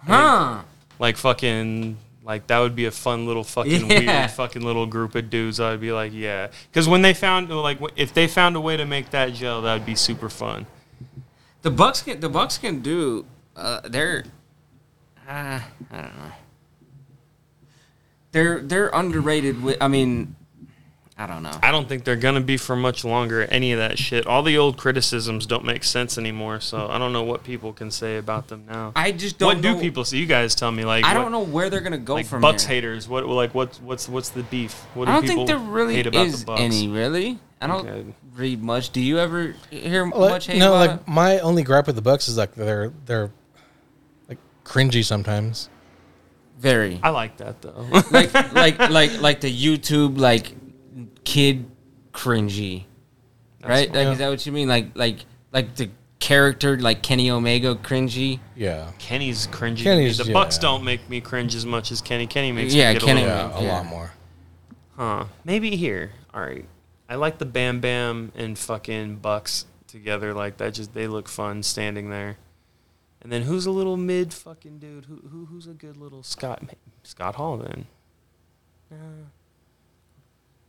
Huh. Like, like, fucking, like, that would be a fun little fucking yeah. weird fucking little group of dudes. I would be like, yeah. Because when they found, like, if they found a way to make that gel, that would be super fun. The Bucks can, the Bucks can do... Uh, they're, uh, I don't know. They're they're underrated. With, I mean, I don't know. I don't think they're gonna be for much longer. Any of that shit. All the old criticisms don't make sense anymore. So I don't know what people can say about them now. I just don't. What know. do people say? You guys tell me. Like, I what, don't know where they're gonna go like from. Bucks here. haters. What like what's what's what's the beef? What do I don't people think there really hate about is the Bucks? Any really. I don't okay. read much. Do you ever hear well, much hate? No, about like it? My only gripe with the Bucks is like they're they're. Cringy sometimes. Very. I like that though. like like like like the YouTube like kid cringy. That's right? Like, is that what you mean? Like like like the character like Kenny Omega cringy? Yeah. Kenny's cringy. Kenny's, the yeah. Bucks don't make me cringe as much as Kenny. Kenny makes yeah, me get Kenny, a, little, yeah, a yeah. lot more. Huh. Maybe here. All right. I like the Bam Bam and fucking Bucks together like that. Just they look fun standing there. And then who's a little mid fucking dude? Who who who's a good little Scott Scott Hall then? Uh,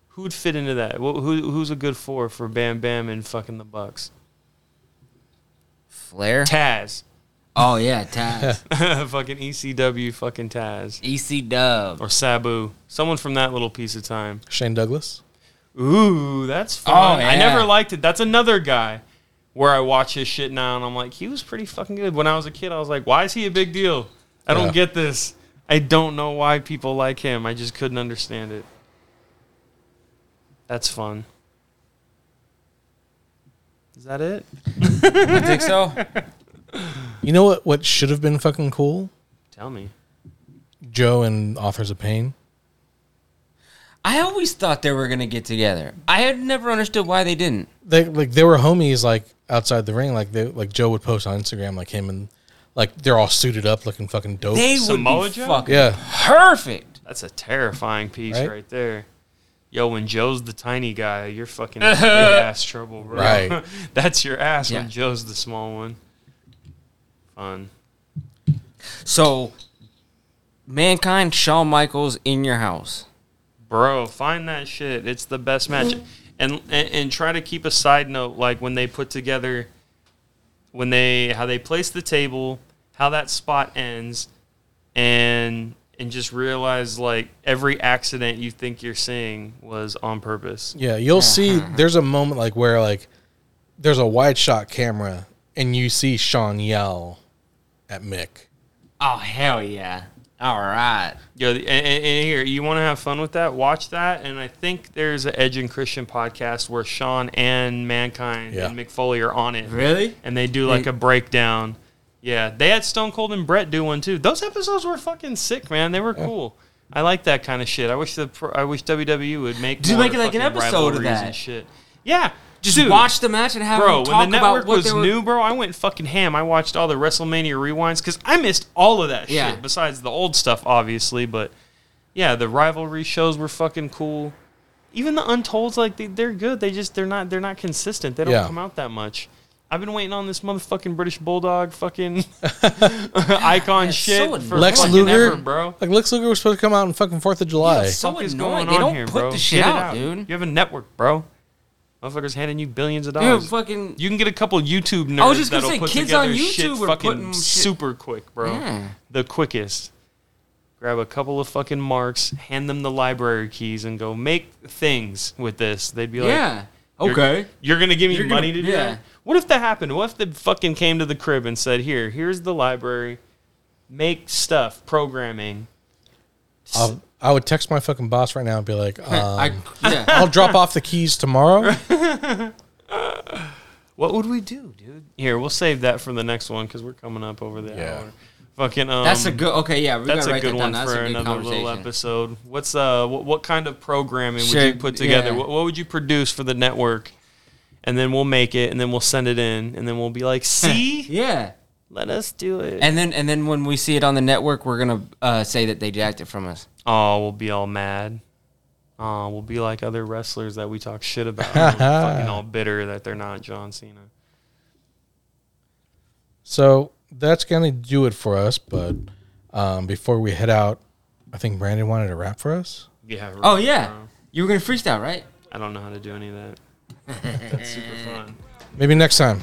who'd fit into that? Who who's a good four for Bam Bam and fucking the Bucks? Flair, Taz. Oh yeah, Taz. Fucking E C W, fucking Taz. E C W or Sabu, someone from that little piece of time. Shane Douglas. Ooh, that's fun. Oh, yeah. I never liked it. That's another guy. Where I watch his shit now, and I'm like, he was pretty fucking good. When I was a kid, I was like, why is he a big deal? I yeah. don't get this. I don't know why people like him. I just couldn't understand it. That's fun. Is that it? I think so. You know what, what should have been fucking cool? Tell me. Joe and Authors of Pain. I always thought they were going to get together. I had never understood why they didn't. They like they were homies like outside the ring. Like they like Joe would post on Instagram like him and like they're all suited up looking fucking dope. They Samoa would be Joe? fucking yeah. perfect. That's a terrifying piece right? right there. Yo, when Joe's the tiny guy, you're fucking in ass trouble, bro. Right. That's your ass yeah. when Joe's the small one. Fun. So, Mankind, Shawn Michaels in your house, bro. Find that shit. It's the best match. And, and and try to keep a side note, like when they put together, when they how they place the table, how that spot ends, and and just realize like every accident you think you're seeing was on purpose. Yeah, you'll see. There's a moment like where like there's a wide shot camera, and you see Sean yell at Mick. Oh hell yeah! All right. Yo, and, and here, you want to have fun with that? Watch that. And I think there's an Edge and Christian podcast where Shawn and Mankind yeah. and Mick Foley are on it. Really? And they do like a breakdown. Yeah. They had Stone Cold and Brett do one too. Those episodes were fucking sick, man. They were yeah. cool. I like that kind of shit. I wish the I wish W W E would make do make it like an episode of that shit. Yeah. Just Dude, watch the match and have bro, them talk about Bro, when the network what was were... new, bro, I went fucking ham. I watched all the WrestleMania rewinds because I missed all of that yeah. shit besides the old stuff, obviously. But, yeah, the rivalry shows were fucking cool. Even the Untolds, like, they, they're good. They just, they're not they're not consistent. They don't yeah. come out that much. I've been waiting on this motherfucking British Bulldog fucking icon That's shit so for Lex fucking Luger, ever, bro. Like, Lex Luger was supposed to come out on fucking fourth of July. What the fuck is going on here, bro? They don't here, put bro. the shit out, out, dude. You have a network, bro. Motherfuckers handing you billions of dollars. Dude, fucking, you can get a couple YouTube nerds I was just gonna that'll say, put kids together on YouTube shit fucking super shit. quick, bro. Yeah. The quickest. Grab a couple of fucking marks, hand them the library keys, and go make things with this. They'd be like, yeah, you're, okay. You're going to give me you're money gonna, to do yeah. that? What if that happened? What if they fucking came to the crib and said, here, here's the library. Make stuff, programming. I'll, I would text my fucking boss right now and be like, um, I, yeah. I'll drop off the keys tomorrow. What would we do, dude? Here, we'll save that for the next one because we're coming up over the yeah. hour. Fucking, um, that's a good, okay, yeah. We that's a good that one that's for another little episode. What's uh, what, what kind of programming Should, would you put together? Yeah. What, what would you produce for the network? And then we'll make it, and then we'll send it in, and then we'll be like, see? yeah. Let us do it. And then and then when we see it on the network, we're going to uh, say that they jacked it from us. Oh, we'll be all mad. Oh, we'll be like other wrestlers that we talk shit about. Fucking all bitter that they're not John Cena. So that's going to do it for us. But um, before we head out, I think Brandon wanted to rap for us. Yeah. Right oh, yeah. Tomorrow. You were going to freestyle, right? I don't know how to do any of that. That's super fun. Maybe next time.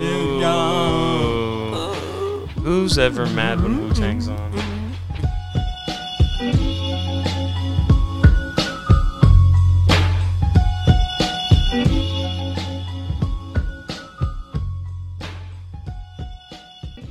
Ooh. Ooh. Who's ever mad when Wu-Tang's on?